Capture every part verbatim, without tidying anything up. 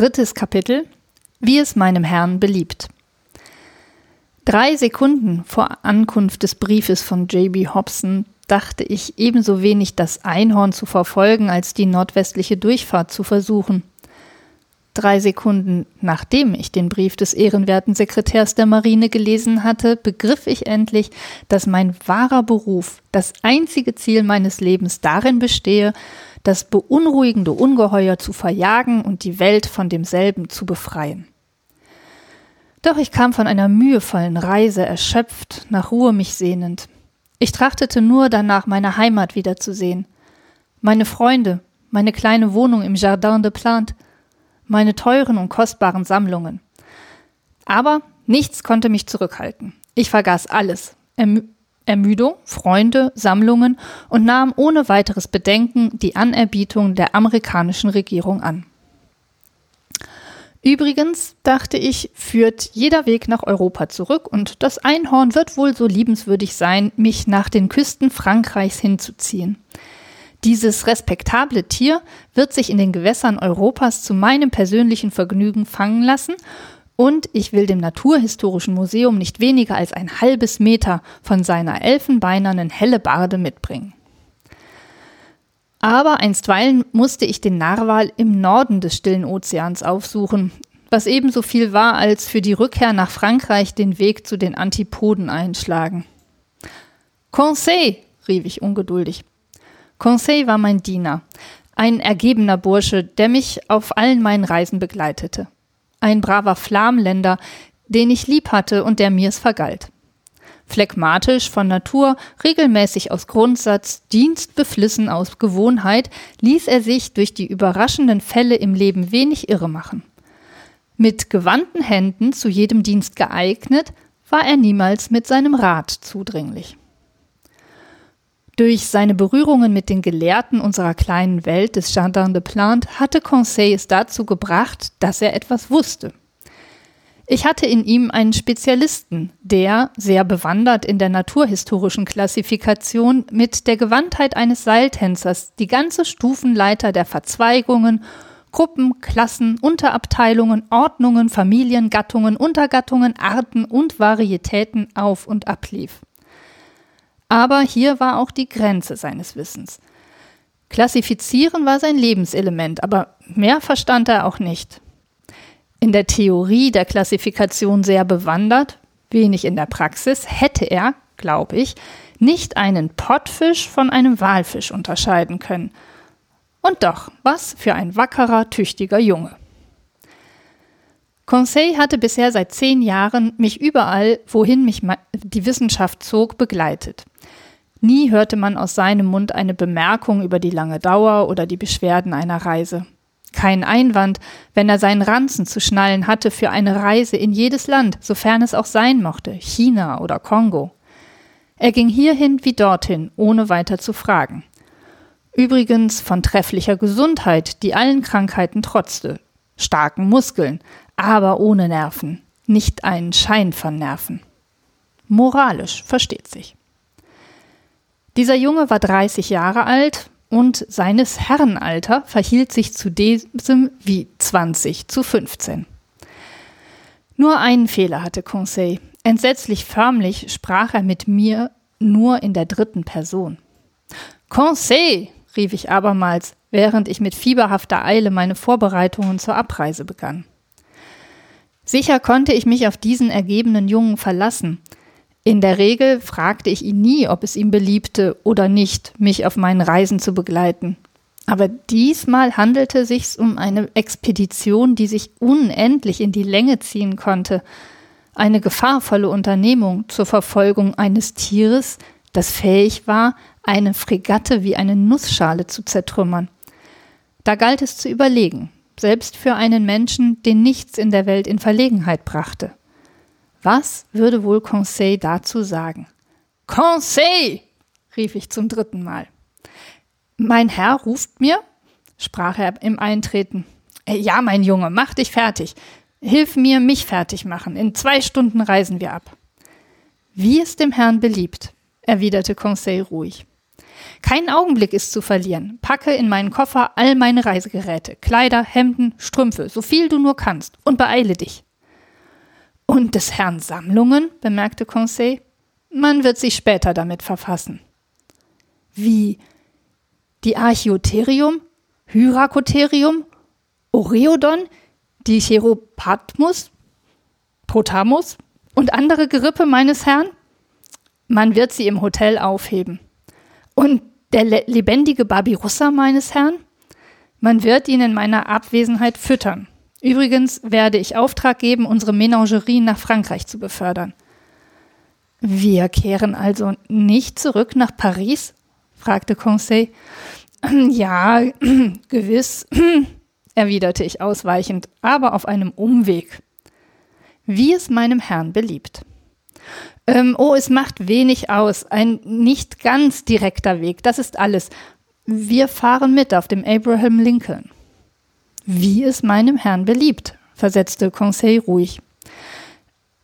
Drittes Kapitel, wie es meinem Herrn beliebt. Drei Sekunden vor Ankunft des Briefes von J B. Hobson dachte ich ebenso wenig, das Einhorn zu verfolgen, als die nordwestliche Durchfahrt zu versuchen. Drei Sekunden nachdem ich den Brief des ehrenwerten Sekretärs der Marine gelesen hatte, begriff ich endlich, dass mein wahrer Beruf, das einzige Ziel meines Lebens darin bestehe, das beunruhigende Ungeheuer zu verjagen und die Welt von demselben zu befreien. Doch ich kam von einer mühevollen Reise erschöpft, nach Ruhe mich sehnend. Ich trachtete nur danach, meine Heimat wiederzusehen. Meine Freunde, meine kleine Wohnung im Jardin des Plantes, meine teuren und kostbaren Sammlungen. Aber nichts konnte mich zurückhalten. Ich vergaß alles. Ermü- Ermüdung, Freunde, Sammlungen und nahm ohne weiteres Bedenken die Anerbietung der amerikanischen Regierung an. Übrigens, dachte ich, führt jeder Weg nach Europa zurück und das Einhorn wird wohl so liebenswürdig sein, mich nach den Küsten Frankreichs hinzuziehen. Dieses respektable Tier wird sich in den Gewässern Europas zu meinem persönlichen Vergnügen fangen lassen und ich will dem Naturhistorischen Museum nicht weniger als ein halbes Meter von seiner elfenbeinernen Hellebarde mitbringen. Aber einstweilen musste ich den Narwal im Norden des stillen Ozeans aufsuchen, was ebenso viel war, als für die Rückkehr nach Frankreich den Weg zu den Antipoden einschlagen. Conseil, rief ich ungeduldig. Conseil war mein Diener, ein ergebener Bursche, der mich auf allen meinen Reisen begleitete. Ein braver Flamländer, den ich lieb hatte und der mir's vergalt. Phlegmatisch von Natur, regelmäßig aus Grundsatz, dienstbeflissen aus Gewohnheit, ließ er sich durch die überraschenden Fälle im Leben wenig irre machen. Mit gewandten Händen zu jedem Dienst geeignet, war er niemals mit seinem Rat zudringlich. Durch seine Berührungen mit den Gelehrten unserer kleinen Welt des Jardin des Plantes hatte Conseil es dazu gebracht, dass er etwas wusste. Ich hatte in ihm einen Spezialisten, der, sehr bewandert in der naturhistorischen Klassifikation, mit der Gewandtheit eines Seiltänzers die ganze Stufenleiter der Verzweigungen, Gruppen, Klassen, Unterabteilungen, Ordnungen, Familien, Gattungen, Untergattungen, Arten und Varietäten auf- und ablief. Aber hier war auch die Grenze seines Wissens. Klassifizieren war sein Lebenselement, aber mehr verstand er auch nicht. In der Theorie der Klassifikation sehr bewandert, wenig in der Praxis, hätte er, glaube ich, nicht einen Pottfisch von einem Walfisch unterscheiden können. Und doch, was für ein wackerer, tüchtiger Junge. Conseil hatte bisher seit zehn Jahren mich überall, wohin mich die Wissenschaft zog, begleitet. Nie hörte man aus seinem Mund eine Bemerkung über die lange Dauer oder die Beschwerden einer Reise. Kein Einwand, wenn er seinen Ranzen zu schnallen hatte für eine Reise in jedes Land, sofern es auch sein mochte, China oder Kongo. Er ging hierhin wie dorthin, ohne weiter zu fragen. Übrigens von trefflicher Gesundheit, die allen Krankheiten trotzte, starken Muskeln, aber ohne Nerven, nicht einen Schein von Nerven. Moralisch, versteht sich. Dieser Junge war dreißig Jahre alt und seines Herrenalter verhielt sich zu diesem wie zwanzig zu fünfzehn. Nur einen Fehler hatte Conseil. Entsetzlich förmlich sprach er mit mir nur in der dritten Person. Conseil, rief ich abermals, während ich mit fieberhafter Eile meine Vorbereitungen zur Abreise begann. Sicher konnte ich mich auf diesen ergebenen Jungen verlassen. In der Regel fragte ich ihn nie, ob es ihm beliebte oder nicht, mich auf meinen Reisen zu begleiten. Aber diesmal handelte sich's um eine Expedition, die sich unendlich in die Länge ziehen konnte. Eine gefahrvolle Unternehmung zur Verfolgung eines Tieres, das fähig war, eine Fregatte wie eine Nussschale zu zertrümmern. Da galt es zu überlegen. Selbst für einen Menschen, den nichts in der Welt in Verlegenheit brachte. Was würde wohl Conseil dazu sagen? Conseil, rief ich zum dritten Mal. Mein Herr ruft mir, sprach er im Eintreten. Ja, mein Junge, mach dich fertig. Hilf mir, mich fertig machen. In zwei Stunden reisen wir ab. Wie es dem Herrn beliebt, erwiderte Conseil ruhig. Kein Augenblick ist zu verlieren. Packe in meinen Koffer all meine Reisegeräte, Kleider, Hemden, Strümpfe, so viel du nur kannst, und beeile dich. Und des Herrn Sammlungen, bemerkte Conseil, man wird sich später damit verfassen. Wie? Die Archäotherium, Hyracotherium, Oreodon, die Hieropatmus, Potamus und andere Gerippe meines Herrn? Man wird sie im Hotel aufheben. Und der le- lebendige Babirusa meines Herrn? Man wird ihn in meiner Abwesenheit füttern. Übrigens werde ich Auftrag geben, unsere Menagerie nach Frankreich zu befördern. Wir kehren also nicht zurück nach Paris? Fragte Conseil. Ja, gewiss, erwiderte ich ausweichend, aber auf einem Umweg. Wie es meinem Herrn beliebt. Ähm, oh, es macht wenig aus. Ein nicht ganz direkter Weg, das ist alles. Wir fahren mit auf dem Abraham Lincoln. Wie es meinem Herrn beliebt, versetzte Conseil ruhig.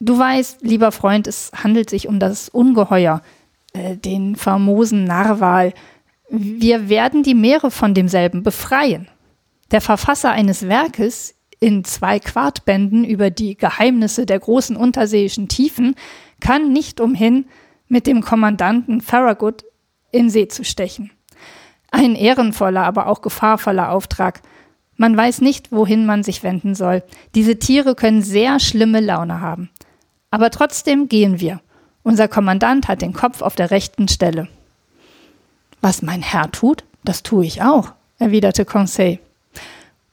Du weißt, lieber Freund, es handelt sich um das Ungeheuer, äh, den famosen Narwal. Wir werden die Meere von demselben befreien. Der Verfasser eines Werkes in zwei Quartbänden über die Geheimnisse der großen unterseeischen Tiefen kann nicht umhin, mit dem Kommandanten Farragut in See zu stechen. Ein ehrenvoller, aber auch gefahrvoller Auftrag. Man weiß nicht, wohin man sich wenden soll. Diese Tiere können sehr schlimme Laune haben. Aber trotzdem gehen wir. Unser Kommandant hat den Kopf auf der rechten Stelle. Was mein Herr tut, das tue ich auch, erwiderte Conseil.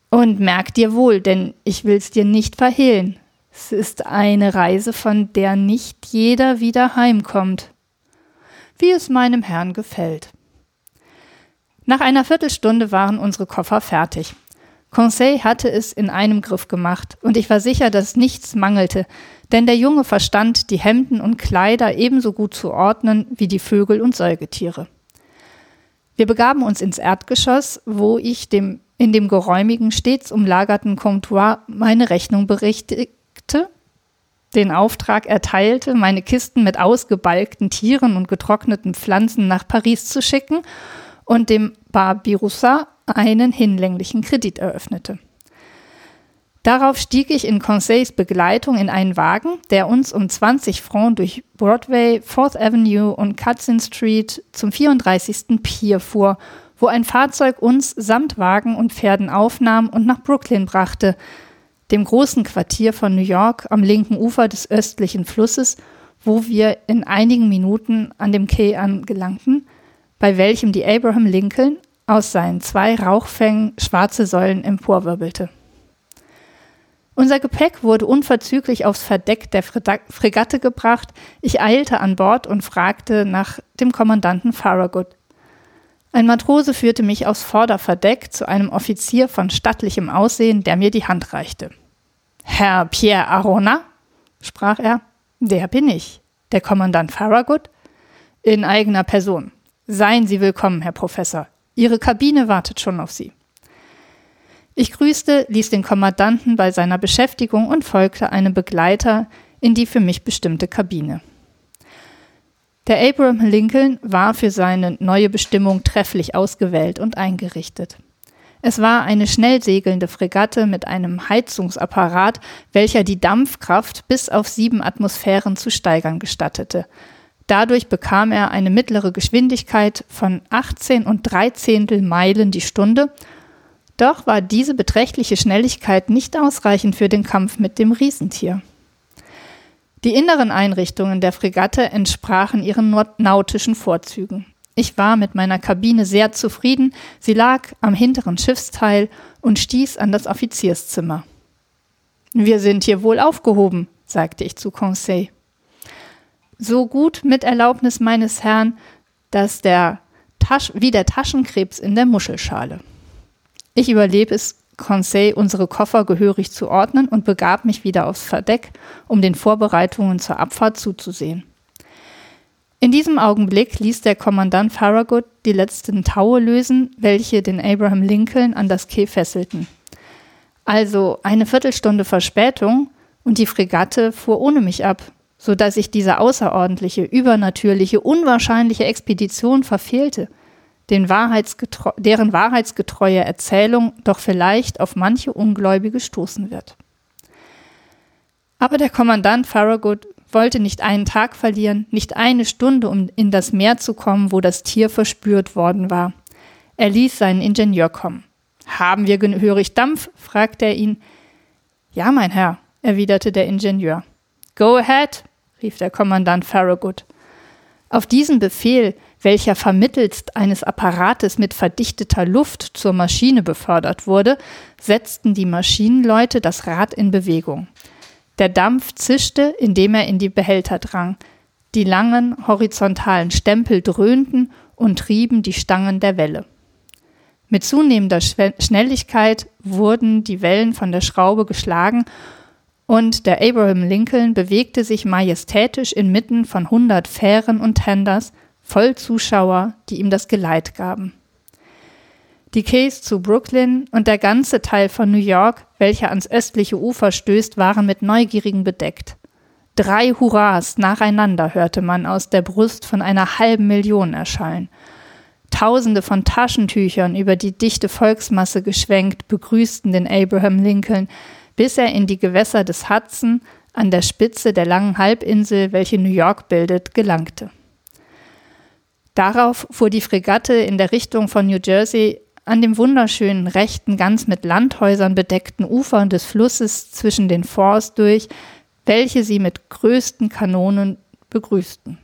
Und merk dir wohl, denn ich will's dir nicht verhehlen. Es ist eine Reise, von der nicht jeder wieder heimkommt. Wie es meinem Herrn gefällt. Nach einer Viertelstunde waren unsere Koffer fertig. Conseil hatte es in einem Griff gemacht und ich war sicher, dass nichts mangelte, denn der Junge verstand, die Hemden und Kleider ebenso gut zu ordnen wie die Vögel und Säugetiere. Wir begaben uns ins Erdgeschoss, wo ich dem in dem geräumigen, stets umlagerten Comptoir meine Rechnung berichtigte, den Auftrag erteilte, meine Kisten mit ausgebalgten Tieren und getrockneten Pflanzen nach Paris zu schicken und dem Babirusa einen hinlänglichen Kredit eröffnete. Darauf stieg ich in Conseils Begleitung in einen Wagen, der uns um zwanzig Francs durch Broadway, Fourth Avenue und Hudson Street zum vierunddreißigsten Pier fuhr, wo ein Fahrzeug uns samt Wagen und Pferden aufnahm und nach Brooklyn brachte, dem großen Quartier von New York am linken Ufer des östlichen Flusses, wo wir in einigen Minuten an dem Quai angelangten, bei welchem die Abraham Lincoln aus seinen zwei Rauchfängen schwarze Säulen emporwirbelte. Unser Gepäck wurde unverzüglich aufs Verdeck der Fregatte gebracht. Ich eilte an Bord und fragte nach dem Kommandanten Farragut. Ein Matrose führte mich aufs Vorderverdeck zu einem Offizier von stattlichem Aussehen, der mir die Hand reichte. »Herr Pierre Arona«, sprach er, »der bin ich, der Kommandant Farragut, in eigener Person. Seien Sie willkommen, Herr Professor. Ihre Kabine wartet schon auf Sie.« Ich grüßte, ließ den Kommandanten bei seiner Beschäftigung und folgte einem Begleiter in die für mich bestimmte Kabine. Der Abraham Lincoln war für seine neue Bestimmung trefflich ausgewählt und eingerichtet. Es war eine schnell segelnde Fregatte mit einem Heizungsapparat, welcher die Dampfkraft bis auf sieben Atmosphären zu steigern gestattete. Dadurch bekam er eine mittlere Geschwindigkeit von achtzehn und dreizehn Meilen die Stunde. Doch war diese beträchtliche Schnelligkeit nicht ausreichend für den Kampf mit dem Riesentier. Die inneren Einrichtungen der Fregatte entsprachen ihren nautischen Vorzügen. Ich war mit meiner Kabine sehr zufrieden, sie lag am hinteren Schiffsteil und stieß an das Offizierszimmer. »Wir sind hier wohl aufgehoben«, sagte ich zu Conseil. »So gut mit Erlaubnis meines Herrn, dass der Tasch- wie der Taschenkrebs in der Muschelschale.« Ich überließ es Conseil, unsere Koffer gehörig zu ordnen und begab mich wieder aufs Verdeck, um den Vorbereitungen zur Abfahrt zuzusehen. In diesem Augenblick ließ der Kommandant Farragut die letzten Taue lösen, welche den Abraham Lincoln an das Quai fesselten. Also eine Viertelstunde Verspätung und die Fregatte fuhr ohne mich ab, sodass ich diese außerordentliche, übernatürliche, unwahrscheinliche Expedition verfehlte, den Wahrheitsgetreue, deren wahrheitsgetreue Erzählung doch vielleicht auf manche Ungläubige stoßen wird. Aber der Kommandant Farragut wollte nicht einen Tag verlieren, nicht eine Stunde, um in das Meer zu kommen, wo das Tier verspürt worden war. Er ließ seinen Ingenieur kommen. »Haben wir gehörig Dampf?« fragte er ihn. »Ja, mein Herr«, erwiderte der Ingenieur. »Go ahead«, rief der Kommandant Farragut. Auf diesen Befehl, welcher vermittelst eines Apparates mit verdichteter Luft zur Maschine befördert wurde, setzten die Maschinenleute das Rad in Bewegung. Der Dampf zischte, indem er in die Behälter drang. Die langen, horizontalen Stempel dröhnten und trieben die Stangen der Welle. Mit zunehmender Schnelligkeit wurden die Wellen von der Schraube geschlagen und der Abraham Lincoln bewegte sich majestätisch inmitten von hundert Fähren und Tenders, voll Zuschauer, die ihm das Geleit gaben. Die Keys zu Brooklyn und der ganze Teil von New York, welcher ans östliche Ufer stößt, waren mit Neugierigen bedeckt. Drei Hurras nacheinander hörte man aus der Brust von einer halben Million erschallen. Tausende von Taschentüchern über die dichte Volksmasse geschwenkt begrüßten den Abraham Lincoln, bis er in die Gewässer des Hudson an der Spitze der langen Halbinsel, welche New York bildet, gelangte. Darauf fuhr die Fregatte in der Richtung von New Jersey an dem wunderschönen, rechten, ganz mit Landhäusern bedeckten Ufer des Flusses zwischen den Forts durch, welche sie mit größten Kanonen begrüßten.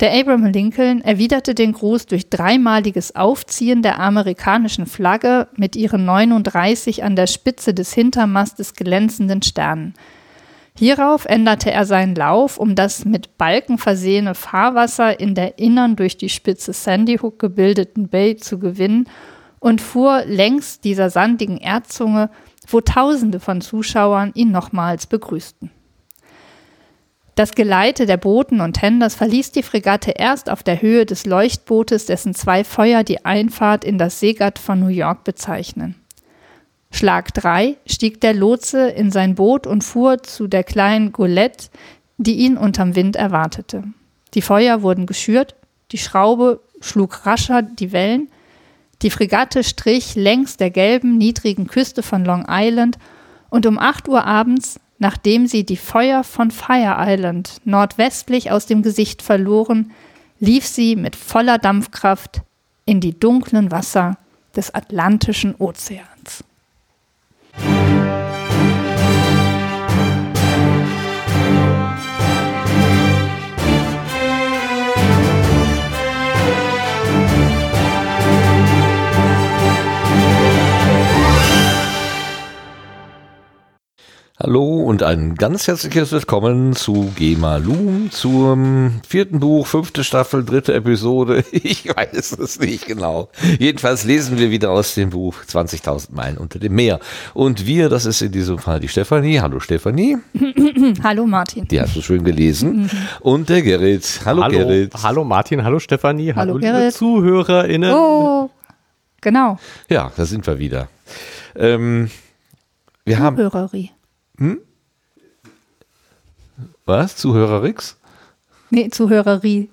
Der Abraham Lincoln erwiderte den Gruß durch dreimaliges Aufziehen der amerikanischen Flagge mit ihren neununddreißig an der Spitze des Hintermastes glänzenden Sternen. Hierauf änderte er seinen Lauf, um das mit Balken versehene Fahrwasser in der innern durch die Spitze Sandy Hook gebildeten Bay zu gewinnen und fuhr längs dieser sandigen Erdzunge, wo Tausende von Zuschauern ihn nochmals begrüßten. Das Geleite der Boten und Tenders verließ die Fregatte erst auf der Höhe des Leuchtbootes, dessen zwei Feuer die Einfahrt in das Seegatt von New York bezeichnen. Schlag drei stieg der Lotse in sein Boot und fuhr zu der kleinen Golette, die ihn unterm Wind erwartete. Die Feuer wurden geschürt, die Schraube schlug rascher die Wellen, die Fregatte strich längs der gelben, niedrigen Küste von Long Island und um acht Uhr abends, nachdem sie die Feuer von Fire Island nordwestlich aus dem Gesicht verloren, lief sie mit voller Dampfkraft in die dunklen Wasser des Atlantischen Ozeans. Hallo und ein ganz herzliches Willkommen zu GeMa-LuM, zum vierten Buch, fünfte Staffel, dritte Episode, ich weiß es nicht genau. Jedenfalls lesen wir wieder aus dem Buch zwanzigtausend Meilen unter dem Meer. Und wir, das ist in diesem Fall die Stefanie. Hallo Stefanie. Hallo Martin. Die hast du schön gelesen. Und der Gerrit. Hallo, hallo Gerrit. Hallo Martin, hallo Stefanie, hallo, hallo liebe ZuhörerInnen. Oh, genau. Ja, da sind wir wieder. Ähm, wir Zuhörerie. Haben Hm? Was? Zuhörerix? Nee, Zuhöreries.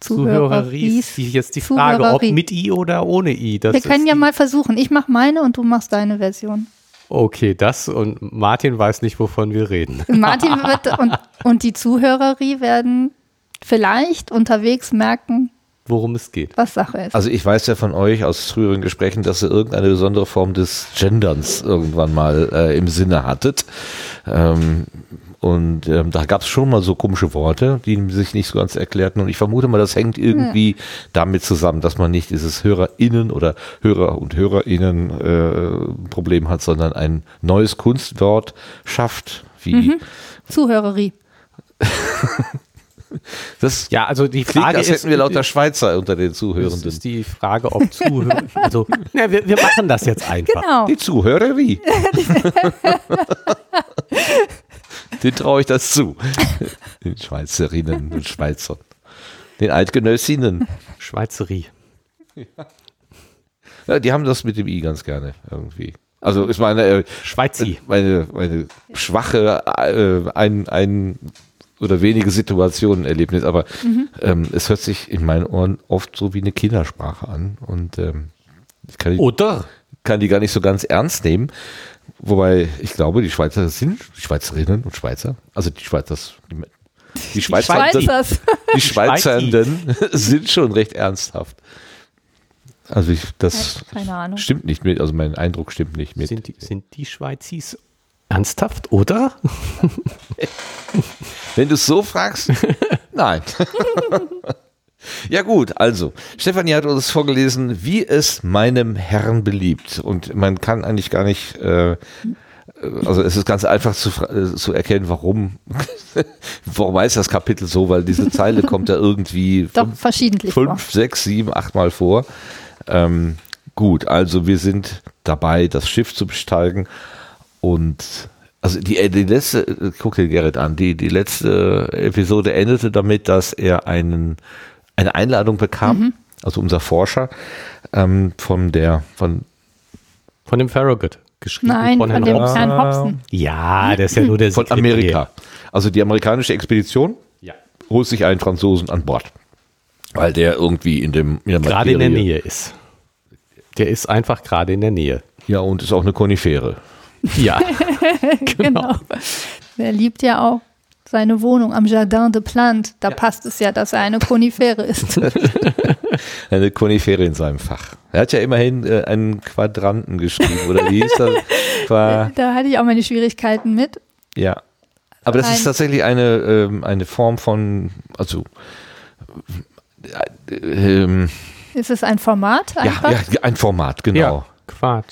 Zuhöreries. Jetzt die Frage, Zuhörerie. Ob mit I oder ohne I. Das Wir können ja I. mal versuchen. Ich mache meine und du machst deine Version. Okay, das und Martin weiß nicht, wovon wir reden. Martin wird und, und die Zuhörerie werden vielleicht unterwegs merken, worum es geht. Was Sache ist. Also ich weiß ja von euch aus früheren Gesprächen, dass ihr irgendeine besondere Form des Genderns irgendwann mal äh, im Sinne hattet. Ähm, und ähm, da gab es schon mal so komische Worte, die sich nicht so ganz erklärten. Und ich vermute mal, das hängt irgendwie hm. damit zusammen, dass man nicht dieses HörerInnen oder Hörer- und HörerInnen-Problem äh, hat, sondern ein neues Kunstwort schafft. Wie mhm. Zuhörerie. Das ja, also die Frage klingt, ist, hätten wir lauter Schweizer unter den Zuhörenden. Das ist die Frage, ob Zuhörer, also na, wir, wir machen das jetzt einfach. Genau. Die Zuhörer wie? Den traue ich das zu. Den Schweizerinnen und Schweizern. Den Altgenössinnen. Schweizerie. Ja. Ja, die haben das mit dem I ganz gerne irgendwie. Also ich meine, äh, Schweizi. meine, meine schwache äh, ein, ein oder wenige Situationen Erlebnis, aber mhm. ähm, es hört sich in meinen Ohren oft so wie eine Kindersprache an und ähm, ich kann die, oder? kann die gar nicht so ganz ernst nehmen, wobei ich glaube, die Schweizer sind die Schweizerinnen und Schweizer, also die Schweizer, die, die Schweizerinnen, die, Schweizers. die Schweizerinnen sind schon recht ernsthaft. Also ich, das ja, stimmt nicht mit, also mein Eindruck stimmt nicht mit. Sind die, sind die Schweizis ernsthaft, oder? Wenn du es so fragst, nein. Ja gut, also, Stefanie hat uns vorgelesen, wie es meinem Herrn beliebt. Und man kann eigentlich gar nicht, äh, also es ist ganz einfach zu, äh, zu erkennen, warum, warum heißt das Kapitel so, weil diese Zeile kommt da irgendwie Doch, fünf, verschiedentlich fünf, vor. sechs, sieben, acht Mal vor. Ähm, gut, also wir sind dabei, das Schiff zu besteigen und also die, die letzte, guck dir Gerrit an, die, die letzte Episode endete damit, dass er einen, eine Einladung bekam, mhm. also unser Forscher, ähm, von der, von, von dem Farragut geschrieben. Nein, von, von dem Herrn Hobson. Ja, das ist ja nur der Sekretär. Von Amerika. Also die amerikanische Expedition ja. holt sich einen Franzosen an Bord, weil der irgendwie in dem, in der Materie. Gerade in der Nähe ist. Der ist einfach gerade in der Nähe. Ja, und ist auch eine Konifere. Ja, genau. genau. Der liebt ja auch seine Wohnung am Jardin des Plantes. Da ja. passt es ja, dass er eine Konifere ist. Eine Konifere in seinem Fach. Er hat ja immerhin äh, einen Quadranten geschrieben, oder wie hieß das? Qua- da hatte ich auch meine Schwierigkeiten mit. Ja, aber das Ein- ist tatsächlich eine, ähm, eine Form von, also äh, ähm, ist es ein Format einfach? Ja, ja ein Format, genau. Ja, Quad.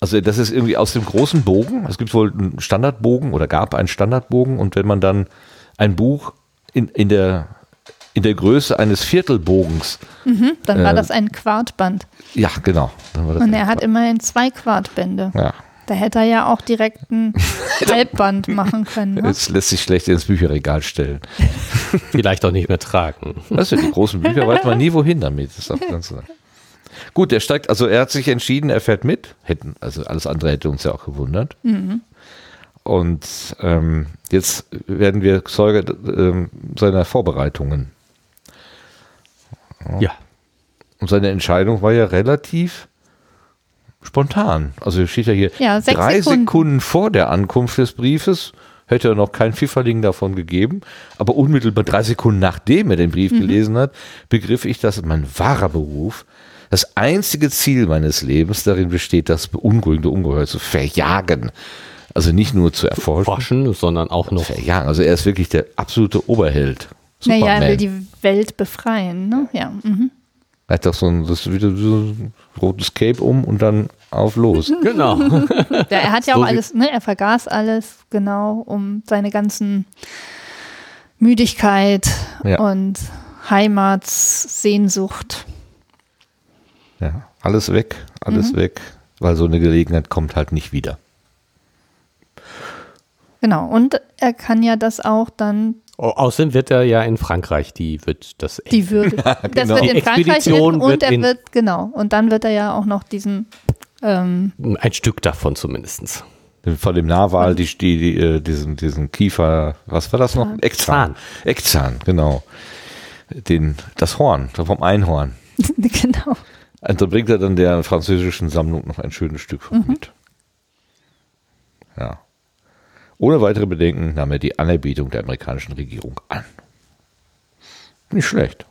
Also das ist irgendwie aus dem großen Bogen, es gibt wohl einen Standardbogen oder gab einen Standardbogen und wenn man dann ein Buch in, in, der, in der Größe eines Viertelbogens. Mhm, dann äh, war das ein Quartband. Ja, genau. Dann war das und er hat immerhin zwei Quartbände. Ja. Da hätte er ja auch direkt ein Halbband machen können. Ne? Das lässt sich schlecht ins Bücherregal stellen. Vielleicht auch nicht mehr tragen. Das sind die großen Bücher, weiß man nie wohin damit, das darf ganz sein. Gut, der steigt, also er hat sich entschieden, er fährt mit. Hätten, also alles andere hätte uns ja auch gewundert. Mhm. Und ähm, jetzt werden wir Zeuge äh, seiner Vorbereitungen. Ja. Und seine Entscheidung war ja relativ spontan. Also steht ja hier, ja, sechs drei Sekunden. Sekunden vor der Ankunft des Briefes hätte er noch kein Pfifferling davon gegeben, aber unmittelbar drei Sekunden nachdem er den Brief mhm. gelesen hat, begriff ich, dass mein wahrer Beruf das einzige Ziel meines Lebens darin besteht, das beunruhigende Ungeheuer zu verjagen. Also nicht nur zu erforschen, Forschen, sondern auch noch verjagen. Also er ist wirklich der absolute Oberheld. Superman. Naja, er will die Welt befreien. Ne? Ja. Mhm. Er hat doch so ein, das wieder so ein rotes Cape um und dann auf los. Genau. Ja, er hat ja auch so alles, ne? Er vergaß alles, genau, um seine ganzen Müdigkeit ja. und Heimatsehnsucht. Ja, alles weg, alles mhm. weg, weil so eine Gelegenheit kommt halt nicht wieder. Genau, und er kann ja das auch dann. Oh, außerdem wird er ja in Frankreich, die wird das. Die würde, ja, genau. Das wird in die Expedition Frankreich hin und wird er in, wird, genau, und dann wird er ja auch noch diesen. Ähm, ein Stück davon zumindest. Von dem Narwal, die, die, die, diesen, diesen Kiefer, was war das noch? Ja. Eckzahn. Eckzahn, genau. Den, das Horn, vom Einhorn. Genau. Und da bringt er dann der französischen Sammlung noch ein schönes Stück von mhm. mit. Ja. Ohne weitere Bedenken nahm er die Anerbietung der amerikanischen Regierung an. Nicht schlecht.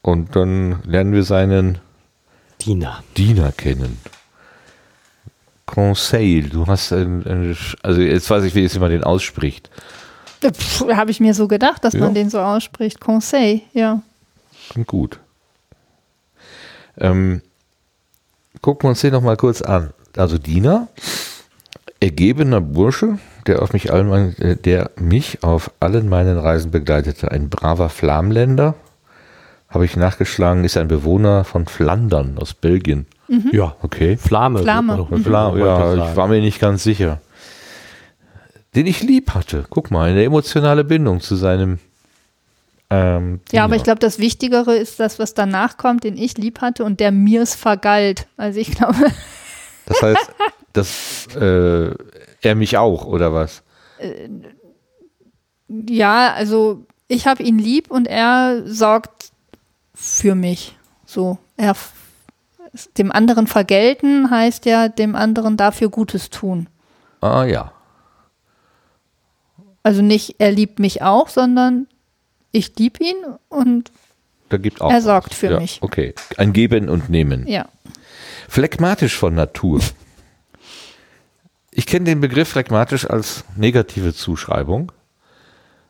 Und dann lernen wir seinen Diener, Diener kennen. Conseil, du hast ein, ein, also jetzt weiß ich, wie jetzt immer den ausspricht. Habe ich mir so gedacht, dass ja. man den so ausspricht. Conseil, ja. Klingt gut. Ähm, gucken wir uns den nochmal kurz an. Also Diener, ergebener Bursche, der, auf mich allen mein, der mich auf allen meinen Reisen begleitete, ein braver Flamländer, habe ich nachgeschlagen, ist ein Bewohner von Flandern aus Belgien. Mhm. Ja, okay. Flamme. Flamme. Mhm. Flamme, ja, ich war mir nicht ganz sicher. Den ich lieb hatte, guck mal, eine emotionale Bindung zu seinem Ähm, ja, aber ich glaube, das Wichtigere ist das, was danach kommt, den ich lieb hatte und der mir's vergalt. Also ich glaube, Das heißt, dass äh, er mich auch, oder was? Ja, also ich habe ihn lieb und er sorgt für mich. So, er dem anderen vergelten heißt ja, dem anderen dafür Gutes tun. Ah ja. Also nicht, er liebt mich auch, sondern ich lieb ihn und da gibt auch er sorgt was. Für ja, mich. Okay, ein Geben und Nehmen. Ja. Phlegmatisch von Natur. Ich kenne den Begriff phlegmatisch als negative Zuschreibung.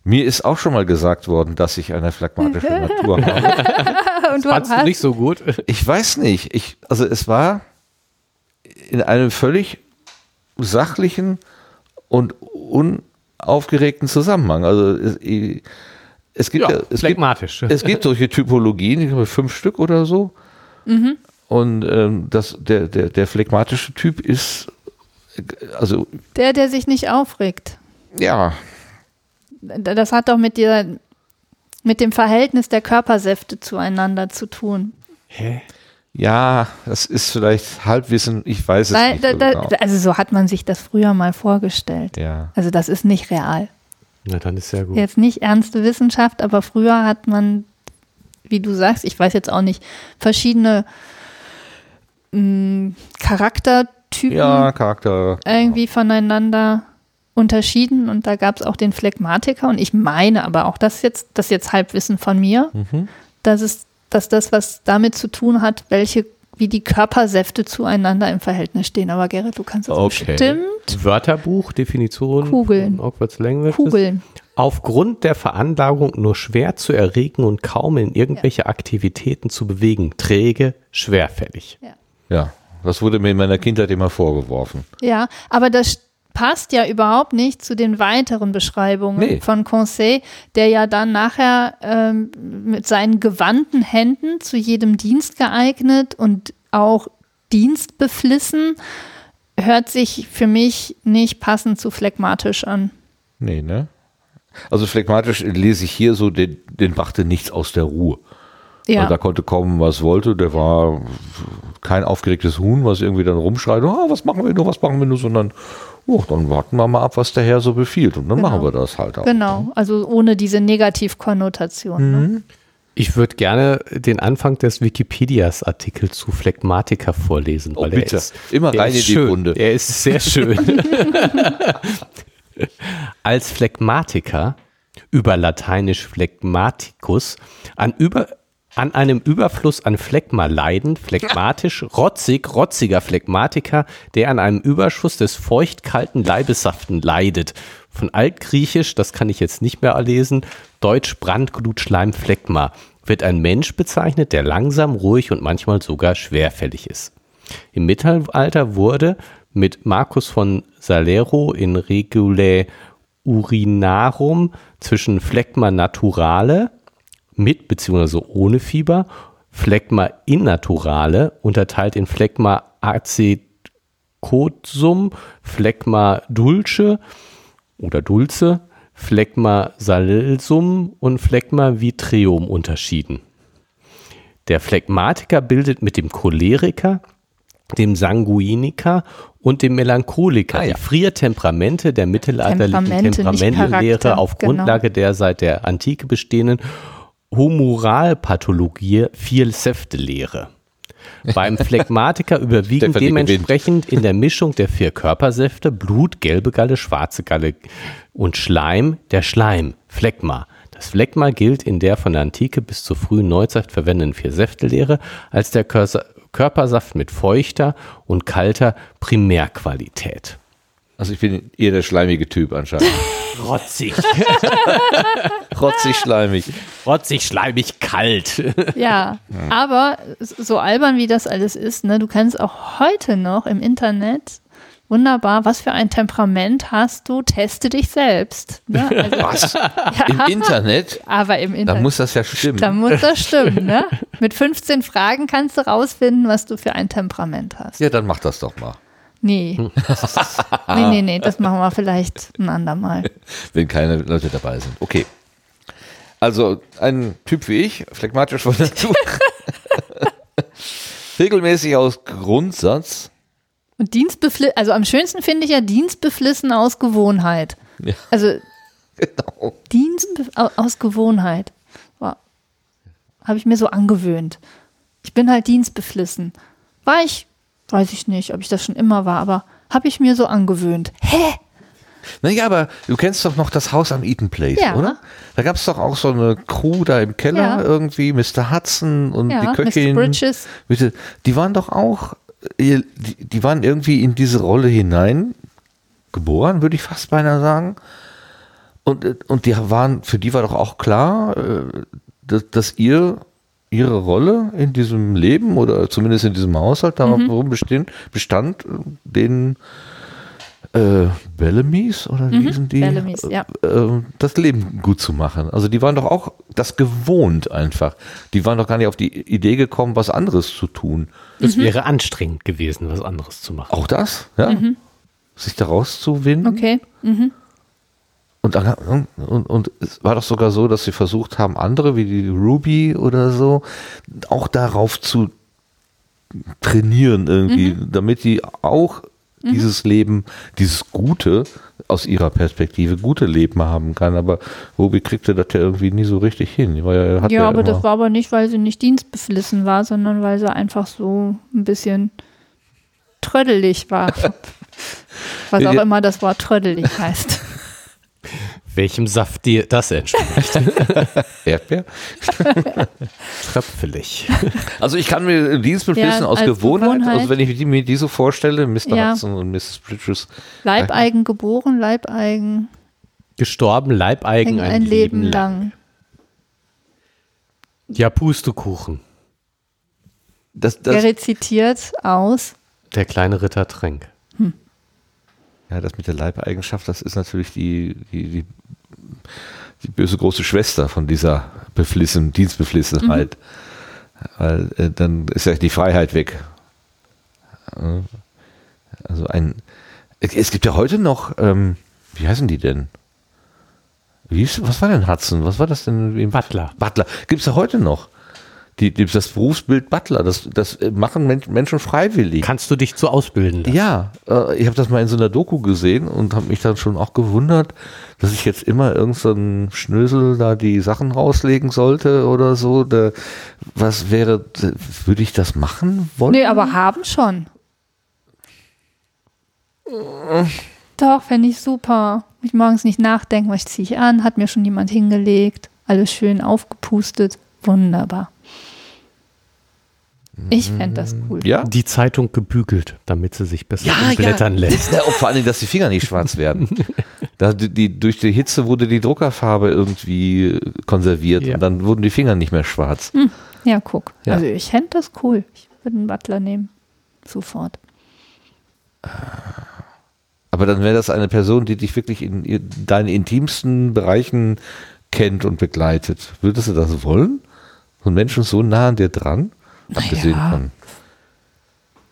Mir ist auch schon mal gesagt worden, dass ich eine phlegmatische Natur habe. Und du fandst du nicht so gut? Ich weiß nicht. Ich, also es war in einem völlig sachlichen und unaufgeregten Zusammenhang. Also es, ich, es gibt ja, es phlegmatisch. Gibt, es gibt solche Typologien, ich glaube fünf Stück oder so. Mhm. Und ähm, das, der, der, der phlegmatische Typ ist also der, der sich nicht aufregt. Ja. Das hat doch mit dieser, mit dem Verhältnis der Körpersäfte zueinander zu tun. Hä? Ja, das ist vielleicht Halbwissen, ich weiß es Weil, nicht. Da, so da, genau. Also so hat man sich das früher mal vorgestellt. Ja. Also das ist nicht real. Na, dann ist sehr gut. Jetzt nicht ernste Wissenschaft, aber früher hat man, wie du sagst, ich weiß jetzt auch nicht, verschiedene mh, Charaktertypen ja, Charakter, irgendwie ja. voneinander unterschieden und da gab es auch den Phlegmatiker und ich meine aber auch, das jetzt, das jetzt Halbwissen von mir, mhm. dass es, dass das, was damit zu tun hat, welche, wie die Körpersäfte zueinander im Verhältnis stehen. Aber Gerrit, du kannst das okay. bestimmt. Wörterbuch, Definition. Kugeln. Awkward Language. Kugeln. Aufgrund der Veranlagung nur schwer zu erregen und kaum in irgendwelche ja. Aktivitäten zu bewegen. Träge, schwerfällig. Ja. ja, das wurde mir in meiner Kindheit immer vorgeworfen. Ja, aber das passt ja überhaupt nicht zu den weiteren Beschreibungen nee. Von Conseil, der ja dann nachher ähm, mit seinen gewandten Händen zu jedem Dienst geeignet und auch dienstbeflissen, hört sich für mich nicht passend zu phlegmatisch an. Nee, ne? Also phlegmatisch lese ich hier so, den, den brachte nichts aus der Ruhe. Ja. Also da konnte kaum was wollte, der war kein aufgeregtes Huhn, was irgendwie dann rumschreit, oh, was machen wir nur, was machen wir nur, sondern oh, dann warten wir mal ab, was der Herr so befiehlt und dann genau. machen wir das halt auch. Genau, also ohne diese Negativkonnotation. Mhm. Ne? Ich würde gerne den Anfang des Wikipedias-Artikels zu Phlegmatiker vorlesen. Oh, weil bitte, der ist, immer der rein ist in die Wunde. Er ist sehr schön. Als Phlegmatiker, über lateinisch phlegmaticus, an über... An einem Überfluss an Phlegma leiden, phlegmatisch, rotzig, rotziger Phlegmatiker, der an einem Überschuss des feuchtkalten Leibessaften leidet. Von altgriechisch, das kann ich jetzt nicht mehr erlesen, deutsch Brandglutschleim Phlegma, wird ein Mensch bezeichnet, der langsam, ruhig und manchmal sogar schwerfällig ist. Im Mittelalter wurde mit Markus von Salero in Regulae Urinarum zwischen Phlegma naturale, mit bzw. ohne Fieber, Phlegma innaturale, unterteilt in Phlegma acetosum, Phlegma dulce oder dulce, Phlegma salsum und Phlegma vitreum unterschieden. Der Phlegmatiker bildet mit dem Choleriker, dem Sanguiniker und dem Melancholiker ah, ja. die vier Temperamente der mittelalterlichen Temperamentenlehre auf genau. Grundlage der seit der Antike bestehenden Humoralpathologie, viel Säftelehre. Beim Phlegmatiker überwiegen dementsprechend in der Mischung der vier Körpersäfte Blut, gelbe Galle, schwarze Galle und Schleim, der Schleim, Phlegma. Das Phlegma gilt in der von der Antike bis zur frühen Neuzeit verwendeten Vier-Säfte-Lehre als der Körpersaft mit feuchter und kalter Primärqualität. Also ich bin eher der schleimige Typ anscheinend. Rotzig. Rotzig, schleimig. Rotzig, schleimig, kalt. Ja, ja, aber so albern wie das alles ist, ne, du kannst auch heute noch im Internet, wunderbar, was für ein Temperament hast du, teste dich selbst. Ne? Also, was? Ja, im Internet? Aber im Internet. Da muss das ja stimmen. Da muss das stimmen, ne? Mit fünfzehn Fragen kannst du rausfinden, was du für ein Temperament hast. Ja, dann mach das doch mal. Nee. nee, nee, nee, das machen wir vielleicht ein andermal. Wenn keine Leute dabei sind. Okay. Also ein Typ wie ich, phlegmatisch von Natur. Regelmäßig aus Grundsatz Und dienstbeflissen, also am schönsten finde ich ja dienstbeflissen aus Gewohnheit. Ja. Also genau. Dienst aus Gewohnheit. Wow. Habe ich mir so angewöhnt. Ich bin halt dienstbeflissen. War ich, weiß ich nicht, ob ich das schon immer war, aber habe ich mir so angewöhnt. Hä? Naja, aber du kennst doch noch das Haus am Eaton Place, ja, oder? Da gab es doch auch so eine Crew da im Keller, ja, irgendwie, Mister Hudson und ja, die Köchin. Mister Bridges. Die waren doch auch, die, die waren irgendwie in diese Rolle hinein geboren, würde ich fast beinahe sagen. Und, und die waren, für die war doch auch klar, dass, dass ihr ihre Rolle in diesem Leben oder zumindest in diesem Haushalt darum mhm. bestand, den Äh, Bellamy's oder wie mhm, sind die? Bellamy's, ja. Äh, das Leben gut zu machen. Also die waren doch auch das gewohnt einfach. Die waren doch gar nicht auf die Idee gekommen, was anderes zu tun. Es mhm. wäre anstrengend gewesen, was anderes zu machen. Auch das, ja. Mhm. Sich da rauszuwinden. Okay. Mhm. Und, und, und es war doch sogar so, dass sie versucht haben, andere wie die Ruby oder so, auch darauf zu trainieren irgendwie, mhm. damit die auch dieses Leben, dieses Gute, aus ihrer Perspektive, gute Leben haben kann. Aber Ruby kriegte das ja irgendwie nie so richtig hin. War ja, hat ja, ja, aber das war aber nicht, weil sie nicht dienstbeflissen war, sondern weil sie einfach so ein bisschen trödelig war. Was auch immer das Wort trödelig heißt. Welchem Saft dir das entspricht? Erdbeer? Tröpfelig. Also ich kann mir Dienstbeflissen ja, aus Gewohnheit, Gewohnheit, also wenn ich mir die so vorstelle, Mister Ja. Hudson und Missus Bridges. Leibeigen geboren, Leibeigen. Gestorben, Leibeigen ein, ein Leben, Leben lang. lang. Ja, Pustekuchen. Das, das Gerrit zitiert aus Der kleine Ritter Tränk. Hm. Ja, das mit der Leibeigenschaft, das ist natürlich die, die, die, die böse große Schwester von dieser Beflissen, Dienstbeflissenheit. Mhm. Weil äh, dann ist ja die Freiheit weg. Also ein, es gibt ja heute noch, ähm, wie heißen die denn? Wie ist, was war denn Hudson? Was war das denn? Butler. Butler. Gibt es ja heute noch. Die, die, das Berufsbild Butler, das, das machen Men- Menschen freiwillig. Kannst du dich zu ausbilden lassen? Ja, äh, ich habe das mal in so einer Doku gesehen und habe mich dann schon auch gewundert, dass ich jetzt immer irgendeinen so Schnösel da die Sachen rauslegen sollte oder so. Da, was wäre, würde ich das machen wollen? Nee, aber haben schon. Äh. Doch, fände ich super. Ich morgens nicht nachdenken, was ziehe ich an, hat mir schon jemand hingelegt, alles schön aufgepustet, wunderbar. Ich fände das cool. Ja? Die Zeitung gebügelt, damit sie sich besser ja, blättern ja. lässt. Ja, und vor allem, dass die Finger nicht schwarz werden. Da, die, die, durch die Hitze wurde die Druckerfarbe irgendwie konserviert ja. und dann wurden die Finger nicht mehr schwarz. Hm. Ja, guck. Ja. Also ich fände das cool. Ich würde einen Butler nehmen. Sofort. Aber dann wäre das eine Person, die dich wirklich in, in deinen intimsten Bereichen kennt und begleitet. Würdest du das wollen? So ein Mensch ist so nah an dir dran? Abgesehen ja. von.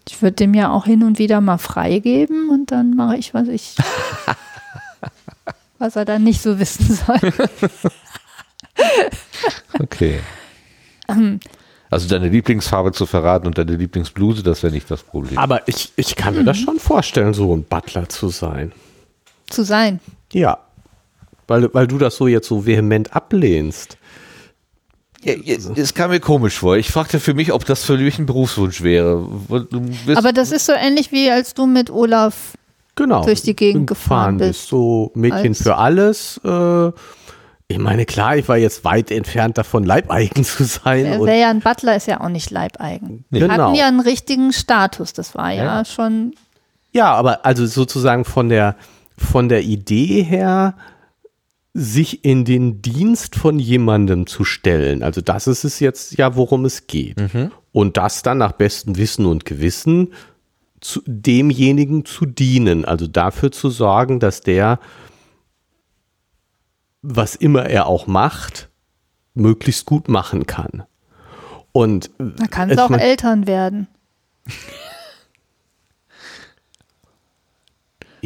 Ich würde dem ja auch hin und wieder mal freigeben und dann mache ich, was ich, was er dann nicht so wissen soll. Okay. Ähm, also deine Lieblingsfarbe zu verraten und deine Lieblingsbluse, das wäre nicht das Problem. Aber ich, ich kann mir mhm. das schon vorstellen, so ein Butler zu sein. Zu sein? Ja. Weil, weil du das so jetzt so vehement ablehnst. Ja, es kam mir komisch vor. Ich fragte für mich, ob das für mich ein Berufswunsch wäre. Aber das ist so ähnlich wie als du mit Olaf genau, durch die Gegend gefahren bist. bist. So Mädchen als für alles. Äh, ich meine, klar, ich war jetzt weit entfernt davon, Leibeigen zu sein. Wär, wär ja ein Butler ist ja auch nicht Leibeigen. Die genau. hatten ja einen richtigen Status. Das war ja, ja schon. Ja, aber also sozusagen von der, von der Idee her, sich in den Dienst von jemandem zu stellen. Also das ist es jetzt ja, worum es geht. Mhm. Und das dann nach bestem Wissen und Gewissen zu demjenigen zu dienen. Also dafür zu sorgen, dass der, was immer er auch macht, möglichst gut machen kann. Und da kann es auch man- Eltern werden.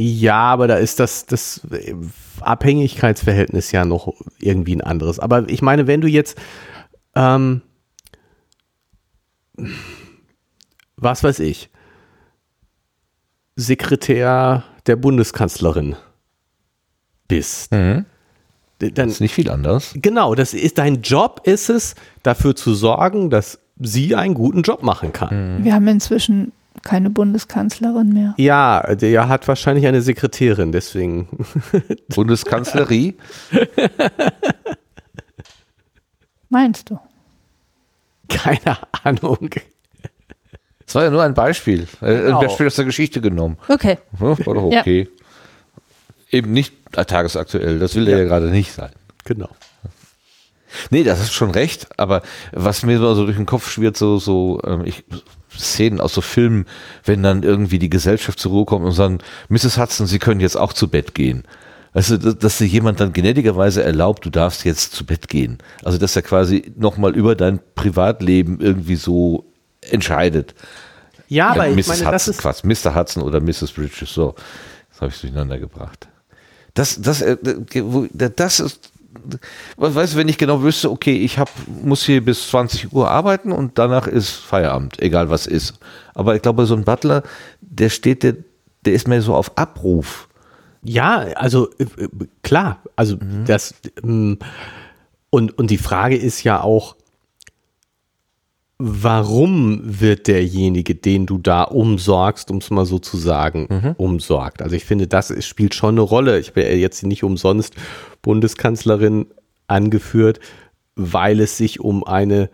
Ja, aber da ist das, das Abhängigkeitsverhältnis ja noch irgendwie ein anderes. Aber ich meine, wenn du jetzt, ähm, was weiß ich, Sekretär der Bundeskanzlerin bist. Mhm. Dann, das ist nicht viel anders. Genau, das ist, dein Job ist es, dafür zu sorgen, dass sie einen guten Job machen kann. Mhm. Wir haben inzwischen keine Bundeskanzlerin mehr. Ja, der hat wahrscheinlich eine Sekretärin, deswegen. Bundeskanzlerie? Meinst du? Keine Ahnung. Es war ja nur ein Beispiel. Genau. Ein Beispiel aus der Geschichte genommen. Okay. War doch okay. Ja. Eben nicht tagesaktuell, das will ja. er ja gerade nicht sein. Genau. Nee, das ist schon recht, aber was mir so durch den Kopf schwirrt, so, so ich, Szenen aus so Filmen, wenn dann irgendwie die Gesellschaft zur Ruhe kommt und sagen, Misses Hudson, Sie können jetzt auch zu Bett gehen. Also, dass dir jemand dann gnädigerweise erlaubt, du darfst jetzt zu Bett gehen. Also, dass er quasi nochmal über dein Privatleben irgendwie so entscheidet. Ja, aber ja, ich meine, Hudson, das ist... Quatsch, Mister Hudson oder Misses Bridges, so. Das habe ich durcheinander gebracht. Das, das, das ist... Weißt du, wenn ich genau wüsste, okay, ich hab, muss hier bis zwanzig Uhr arbeiten und danach ist Feierabend, egal was ist. Aber ich glaube, so ein Butler, der steht, der, der ist mehr so auf Abruf. Ja, also klar, also mhm. das und, und die Frage ist ja auch, warum wird derjenige, den du da umsorgst, um es mal so zu sagen, mhm. umsorgt? Also ich finde, das spielt schon eine Rolle. Ich habe ja jetzt nicht umsonst Bundeskanzlerin angeführt, weil es sich um eine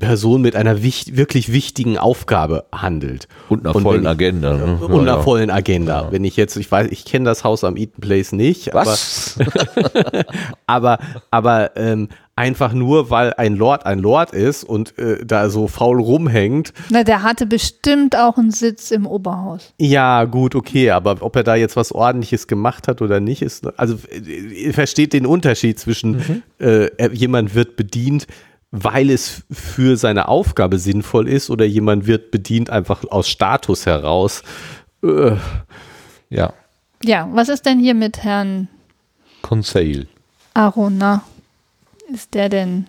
Person mit einer wichtig, wirklich wichtigen Aufgabe handelt. Und einer und vollen ich, Agenda. Ne? Und einer ja, vollen Agenda. Ja. Wenn ich jetzt, ich weiß, ich kenne das Haus am Eaton Place nicht. Was? Aber, aber, aber ähm, einfach nur, weil ein Lord ein Lord ist und äh, da so faul rumhängt. Na, der hatte bestimmt auch einen Sitz im Oberhaus. Ja, gut, okay, aber ob er da jetzt was Ordentliches gemacht hat oder nicht, ist, also ihr versteht den Unterschied zwischen mhm. äh, jemand wird bedient, weil es für seine Aufgabe sinnvoll ist oder jemand wird bedient einfach aus Status heraus. Äh. Ja. Ja, was ist denn hier mit Herrn Conseil? Arona. Ist der denn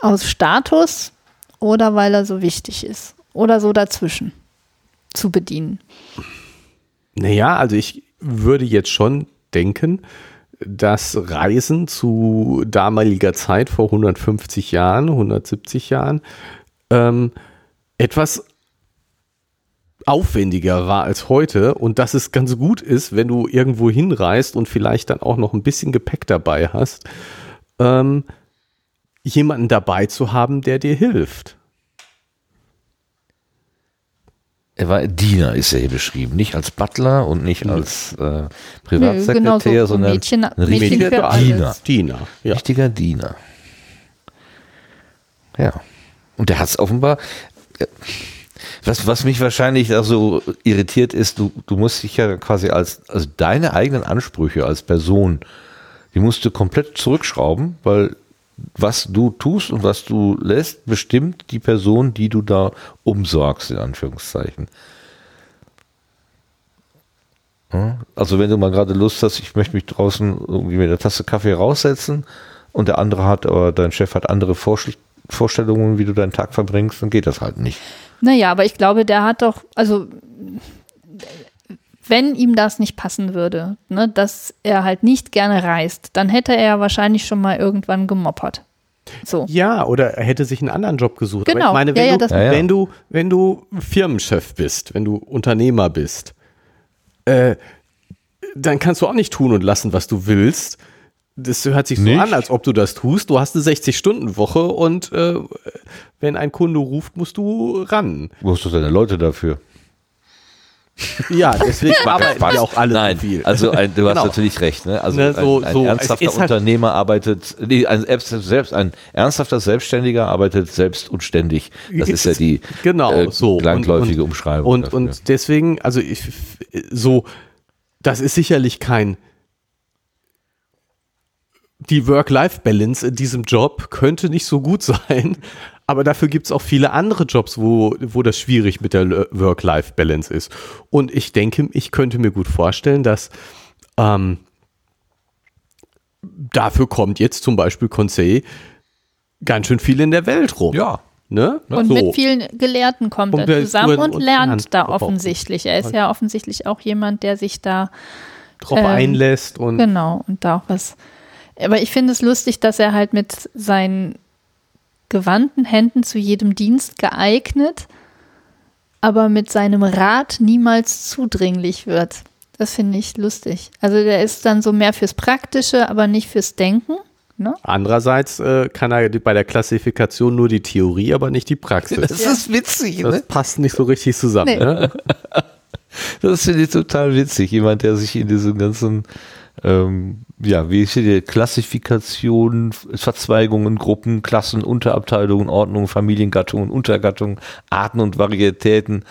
aus Status oder weil er so wichtig ist? Oder so dazwischen zu bedienen? Naja, also ich würde jetzt schon denken, dass Reisen zu damaliger Zeit vor hundertfünfzig Jahren, hundertsiebzig Jahren ähm, etwas aufwendiger war als heute und dass es ganz gut ist, wenn du irgendwo hinreist und vielleicht dann auch noch ein bisschen Gepäck dabei hast, ähm, jemanden dabei zu haben, der dir hilft. Er war Diener, ist ja hier beschrieben. Nicht als Butler und nicht als äh, Privatsekretär, Nö, genau so, sondern Mädchen, ein richtiger Diener. Diener ja. Richtiger Diener. Ja. Und der hat es offenbar. Was, was mich wahrscheinlich auch so irritiert ist, du, du musst dich ja quasi als, also deine eigenen Ansprüche als Person, die musst du komplett zurückschrauben, weil was du tust und was du lässt, bestimmt die Person, die du da umsorgst, in Anführungszeichen. Also wenn du mal gerade Lust hast, ich möchte mich draußen irgendwie mit einer Tasse Kaffee raussetzen und der andere hat, aber dein Chef hat andere Vorstellungen, wie du deinen Tag verbringst, dann geht das halt nicht. Naja, aber ich glaube, der hat doch, also wenn ihm das nicht passen würde, ne, dass er halt nicht gerne reist, dann hätte er wahrscheinlich schon mal irgendwann gemoppert. So. Ja, oder er hätte sich einen anderen Job gesucht. Genau. Aber ich meine, wenn, ja, du, ja, wenn, du, wenn du Firmenchef bist, wenn du Unternehmer bist, äh, dann kannst du auch nicht tun und lassen, was du willst. Das hört sich so nicht an, als ob du das tust. Du hast eine sechzig-Stunden-Woche und äh, wenn ein Kunde ruft, musst du ran. Du hast doch deine Leute dafür. Ja, deswegen arbeiten ja auch alle Nein, so viel. Also ein, du hast genau. natürlich recht. Ne? Also ne, so, ein, ein so, ernsthafter Unternehmer halt arbeitet, nee, ein, selbst, ein ernsthafter Selbstständiger arbeitet selbst und ständig. Das ist ja die genau, äh, so. langläufige und, und, Umschreibung. Und, und deswegen, also ich, so, das ist sicherlich kein, die Work-Life-Balance in diesem Job könnte nicht so gut sein, aber dafür gibt es auch viele andere Jobs, wo, wo das schwierig mit der Work-Life-Balance ist. Und ich denke, ich könnte mir gut vorstellen, dass ähm, dafür kommt jetzt zum Beispiel Conseil ganz schön viel in der Welt rum. Ja, Ne? Und so. Mit vielen Gelehrten kommt und er zusammen und, und lernt und da offensichtlich. Er ist ja offensichtlich auch jemand, der sich da drauf ähm, einlässt. Und genau, und da auch was. Aber ich finde es lustig, dass er halt mit seinen gewandten Händen zu jedem Dienst geeignet, aber mit seinem Rat niemals zudringlich wird. Das finde ich lustig. Also der ist dann so mehr fürs Praktische, aber nicht fürs Denken. Ne? Andererseits äh, kann er bei der Klassifikation nur die Theorie, aber nicht die Praxis. Das ja. ist witzig. Das ne? passt nicht so richtig zusammen. Nee. Ne? Das finde ich total witzig. Jemand, der sich in diesem ganzen, ähm, ja, wie ist die Klassifikation, Verzweigungen, Gruppen, Klassen, Unterabteilungen, Ordnungen, Familiengattungen, Untergattungen, Arten und Varietäten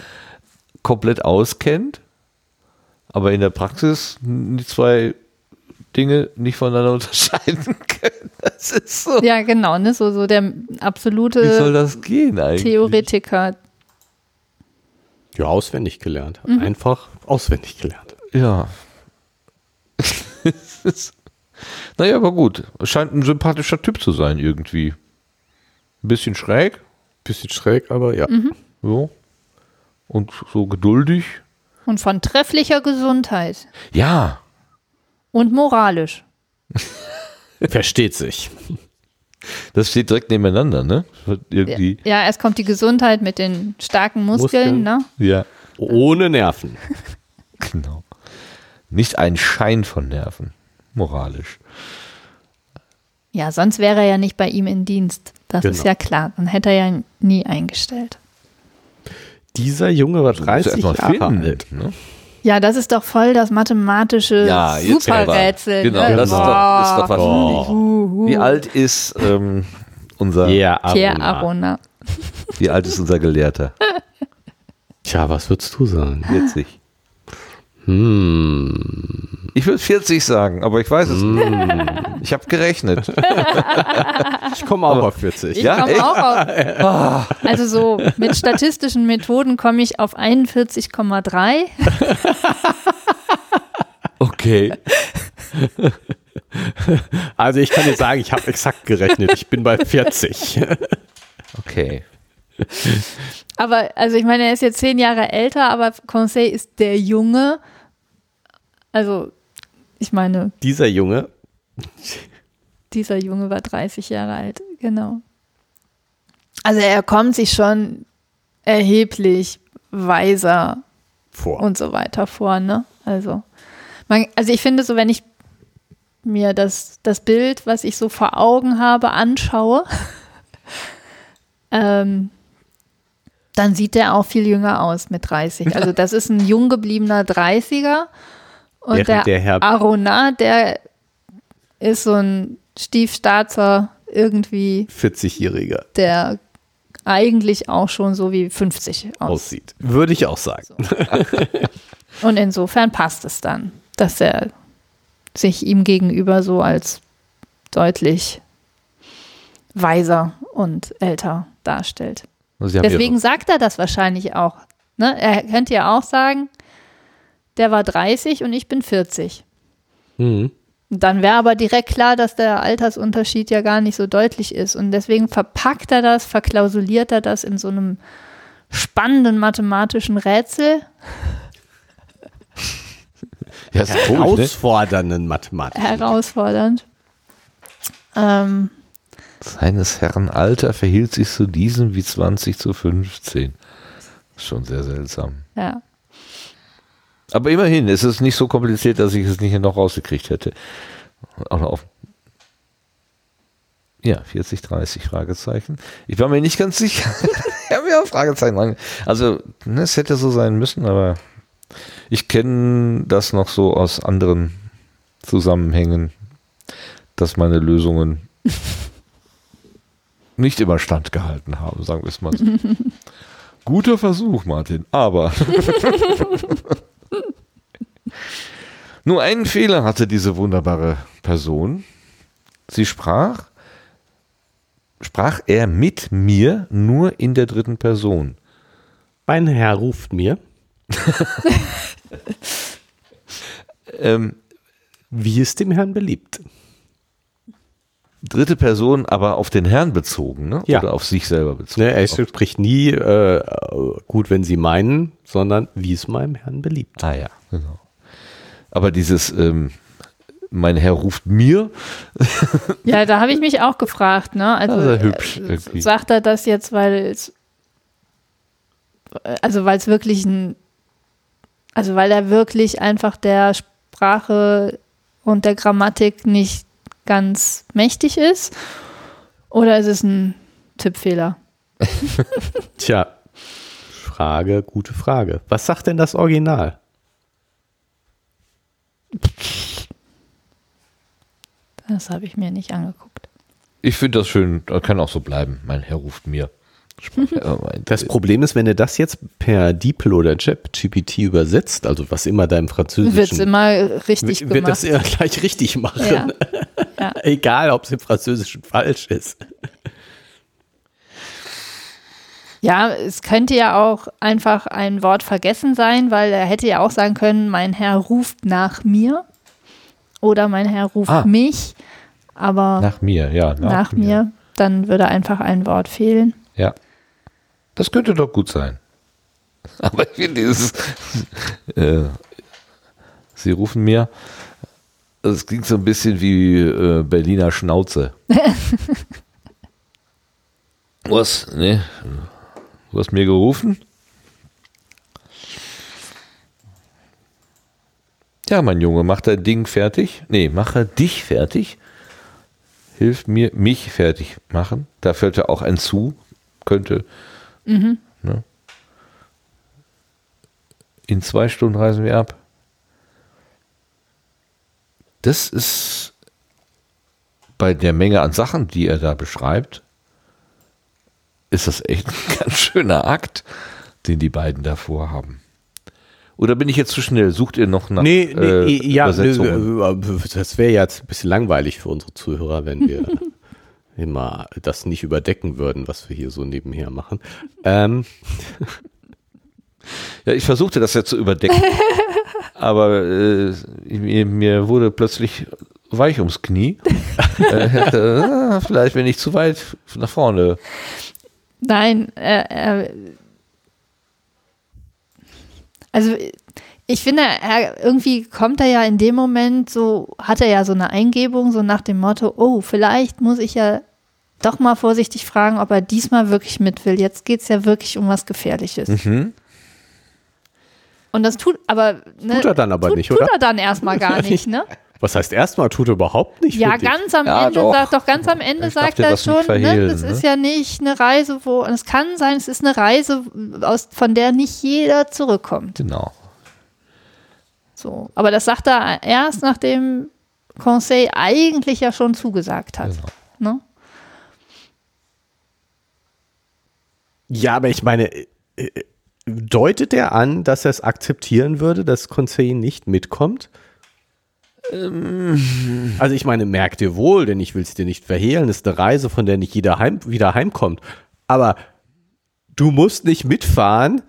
komplett auskennt, aber in der Praxis die zwei Dinge nicht voneinander unterscheiden können. Das ist so. Ja, genau, ne? So, so der absolute Wie soll das gehen eigentlich? Theoretiker. Ja, auswendig gelernt. Mhm. Einfach auswendig gelernt. Ja. Naja, aber gut. Scheint ein sympathischer Typ zu sein irgendwie. Ein bisschen schräg. Bisschen schräg, aber ja. Mhm. So. Und so geduldig. Und von trefflicher Gesundheit. Ja. Und moralisch. Versteht sich. Das steht direkt nebeneinander, ne? Irgendwie. Ja, erst kommt die Gesundheit mit den starken Muskeln, Muskeln. Ne? Ja. Ohne Nerven. Genau. Nicht ein Schein von Nerven. Moralisch. Ja, sonst wäre er ja nicht bei ihm in Dienst. Das genau. ist ja klar. Dann hätte er ja nie eingestellt. Dieser Junge war dreißig Jahre alt, ne? Ja, das ist doch voll das mathematische ja, Superrätsel. Genau, ne? das genau. ist doch was. Oh. Oh. Wie alt ist ähm, unser Pierre Arona. Pierre Arona. Wie alt ist unser Gelehrter? Tja, was würdest du sagen? vierzig. Hm. Ich würde vierzig sagen, aber ich weiß es hm. nicht. Ich habe gerechnet. Ich komme auch auf vierzig. Ich ja, komme auch auf. Also so mit statistischen Methoden komme ich auf einundvierzig Komma drei. Okay. Also ich kann dir sagen, ich habe exakt gerechnet. Ich bin bei vierzig. Okay. Aber also ich meine, er ist jetzt zehn Jahre älter, aber Conseil ist der Junge. Also ich meine. Dieser Junge. Dieser Junge war dreißig Jahre alt, genau. Also er kommt sich schon erheblich weiser vor und so weiter vor, ne? Also, man, also ich finde so, wenn ich mir das, das Bild, was ich so vor Augen habe, anschaue, ähm, dann sieht der auch viel jünger aus mit dreißig. Also das ist ein jung gebliebener dreißiger und der, der, der Arona, der ist so ein Stiefstaatser irgendwie. vierzigjähriger. Der eigentlich auch schon so wie fünfzig aus. aussieht. Würde ich auch sagen. So. Und insofern passt es dann, dass er sich ihm gegenüber so als deutlich weiser und älter darstellt. Deswegen sagt er das wahrscheinlich auch. Ne? Er könnte ja auch sagen, der war dreißig und ich bin vierzig. Mhm. Dann wäre aber direkt klar, dass der Altersunterschied ja gar nicht so deutlich ist. Und deswegen verpackt er das, verklausuliert er das in so einem spannenden mathematischen Rätsel. Ja, das ist herausfordernden ne? Mathematik. Herausfordernd. Ähm, Seines Herrn Alter verhielt sich zu diesem wie zwanzig zu fünfzehn. Schon sehr seltsam. Ja. Aber immerhin, es ist nicht so kompliziert, dass ich es nicht noch rausgekriegt hätte. Auch noch auf. Ja, vierzig, dreißig, Fragezeichen. Ich war mir nicht ganz sicher. Ich habe mir auch Fragezeichen dran. Also, ne, es hätte so sein müssen, aber ich kenne das noch so aus anderen Zusammenhängen, dass meine Lösungen nicht immer standgehalten haben, sagen wir es mal so. Guter Versuch, Martin, aber nur einen Fehler hatte diese wunderbare Person. Sie sprach, sprach er mit mir nur in der dritten Person. Mein Herr ruft mir. ähm, Wie es dem Herrn beliebt. dritte Person aber auf den Herrn bezogen, ne? Ja. Oder auf sich selber bezogen. Ne, er spricht nie äh, gut, wenn sie meinen, sondern wie es meinem Herrn beliebt. Ah ja, genau. Aber dieses, ähm, mein Herr ruft mir. Ja, da habe ich mich auch gefragt, ne? Also, also hübsch, irgendwie. Sagt er das jetzt, weil es, also weil es wirklich ein, also weil er wirklich einfach der Sprache und der Grammatik nicht ganz mächtig ist? Oder ist es ein Tippfehler? Tja, Frage, gute Frage. Was sagt denn das Original? Das habe ich mir nicht angeguckt. Ich finde das schön, das kann auch so bleiben. Mein Herr ruft mir. Das Problem ist, wenn du das jetzt per DeepL oder Chat G P T übersetzt, also was immer deinem Französischen... Wird es immer richtig wird, wird gemacht. Wird das gleich richtig machen. Ja. Ja. Egal, ob es im Französischen falsch ist. Ja, es könnte ja auch einfach ein Wort vergessen sein, weil er hätte ja auch sagen können, mein Herr ruft nach mir oder mein Herr ruft ah. mich, aber nach mir, ja, nach, nach mir. mir, dann würde einfach ein Wort fehlen. Ja, das könnte doch gut sein. Aber ich finde dieses, äh, sie rufen mir, es klingt so ein bisschen wie äh, Berliner Schnauze. Was? Ne? Du hast mir gerufen? Ja, mein Junge, mach dein Ding fertig. Ne, mache dich fertig. Hilf mir, mich fertig machen. Da fällt ja auch ein zu. Könnte. Mhm. Ne? In zwei Stunden reisen wir ab. Das ist bei der Menge an Sachen, die er da beschreibt, ist das echt ein ganz schöner Akt, den die beiden davor haben. Oder bin ich jetzt zu schnell? Sucht ihr noch nach nee, nee, äh, ja, Übersetzungen? Nee, das wäre jetzt ein bisschen langweilig für unsere Zuhörer, wenn wir immer das nicht überdecken würden, was wir hier so nebenher machen. Ähm. Ja, ich versuchte das ja zu überdecken, aber äh, mir, mir wurde plötzlich weich ums Knie. äh, hätte, äh, vielleicht bin ich zu weit nach vorne. Nein, äh, äh, also ich finde, er, irgendwie kommt er ja in dem Moment so, hat er ja so eine Eingebung, so nach dem Motto, oh, vielleicht muss ich ja doch mal vorsichtig fragen, ob er diesmal wirklich mit will. Jetzt geht es ja wirklich um was Gefährliches. Mhm. Und das tut, aber, ne, tut er dann aber tut, nicht, tut oder? Tut er dann erstmal gar nicht, ne? Was heißt erstmal, tut er überhaupt nicht? Ja, ganz am ja, Ende doch. sagt doch ganz am Ende ich sagt er schon, ne, das ne? ist ja nicht eine Reise, wo, und es kann sein, es ist eine Reise, aus, von der nicht jeder zurückkommt. Genau. So, aber das sagt er erst, nachdem Conseil eigentlich ja schon zugesagt hat. Genau. Ne? Ja, aber ich meine, deutet er an, dass er es akzeptieren würde, dass Conseil nicht mitkommt? Ähm. Also ich meine, merk dir wohl, denn ich will es dir nicht verhehlen, es ist eine Reise, von der nicht jeder heim, wieder heimkommt. Aber du musst nicht mitfahren,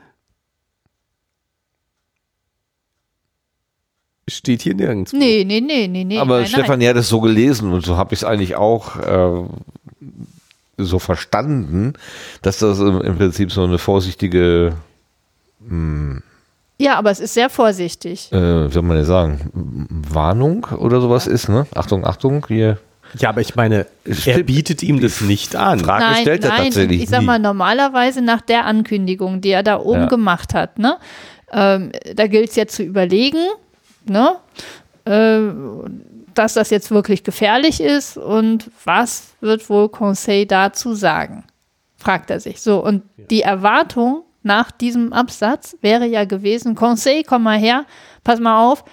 steht hier nirgends. Nee, nee, nee, nee, nee. Aber nein, Stefanie nein. hat es so gelesen und so habe ich es eigentlich auch äh, so verstanden, dass das im Prinzip so eine vorsichtige. Mh, ja, aber es ist sehr vorsichtig. Äh, wie soll man denn sagen? Warnung oder sowas ja. ist, ne? Achtung, Achtung, hier. Ja, aber ich meine, er bietet ihm das nicht an. Frage nein, stellt er nein, tatsächlich. Ich sag mal, nie. Normalerweise nach der Ankündigung, die er da oben ja. gemacht hat, ne? Ähm, da gilt es jetzt zu überlegen. Ne? Dass das jetzt wirklich gefährlich ist und was wird wohl Conseil dazu sagen, fragt er sich. So, und ja. die Erwartung nach diesem Absatz wäre ja gewesen, Conseil, komm mal her, pass mal auf.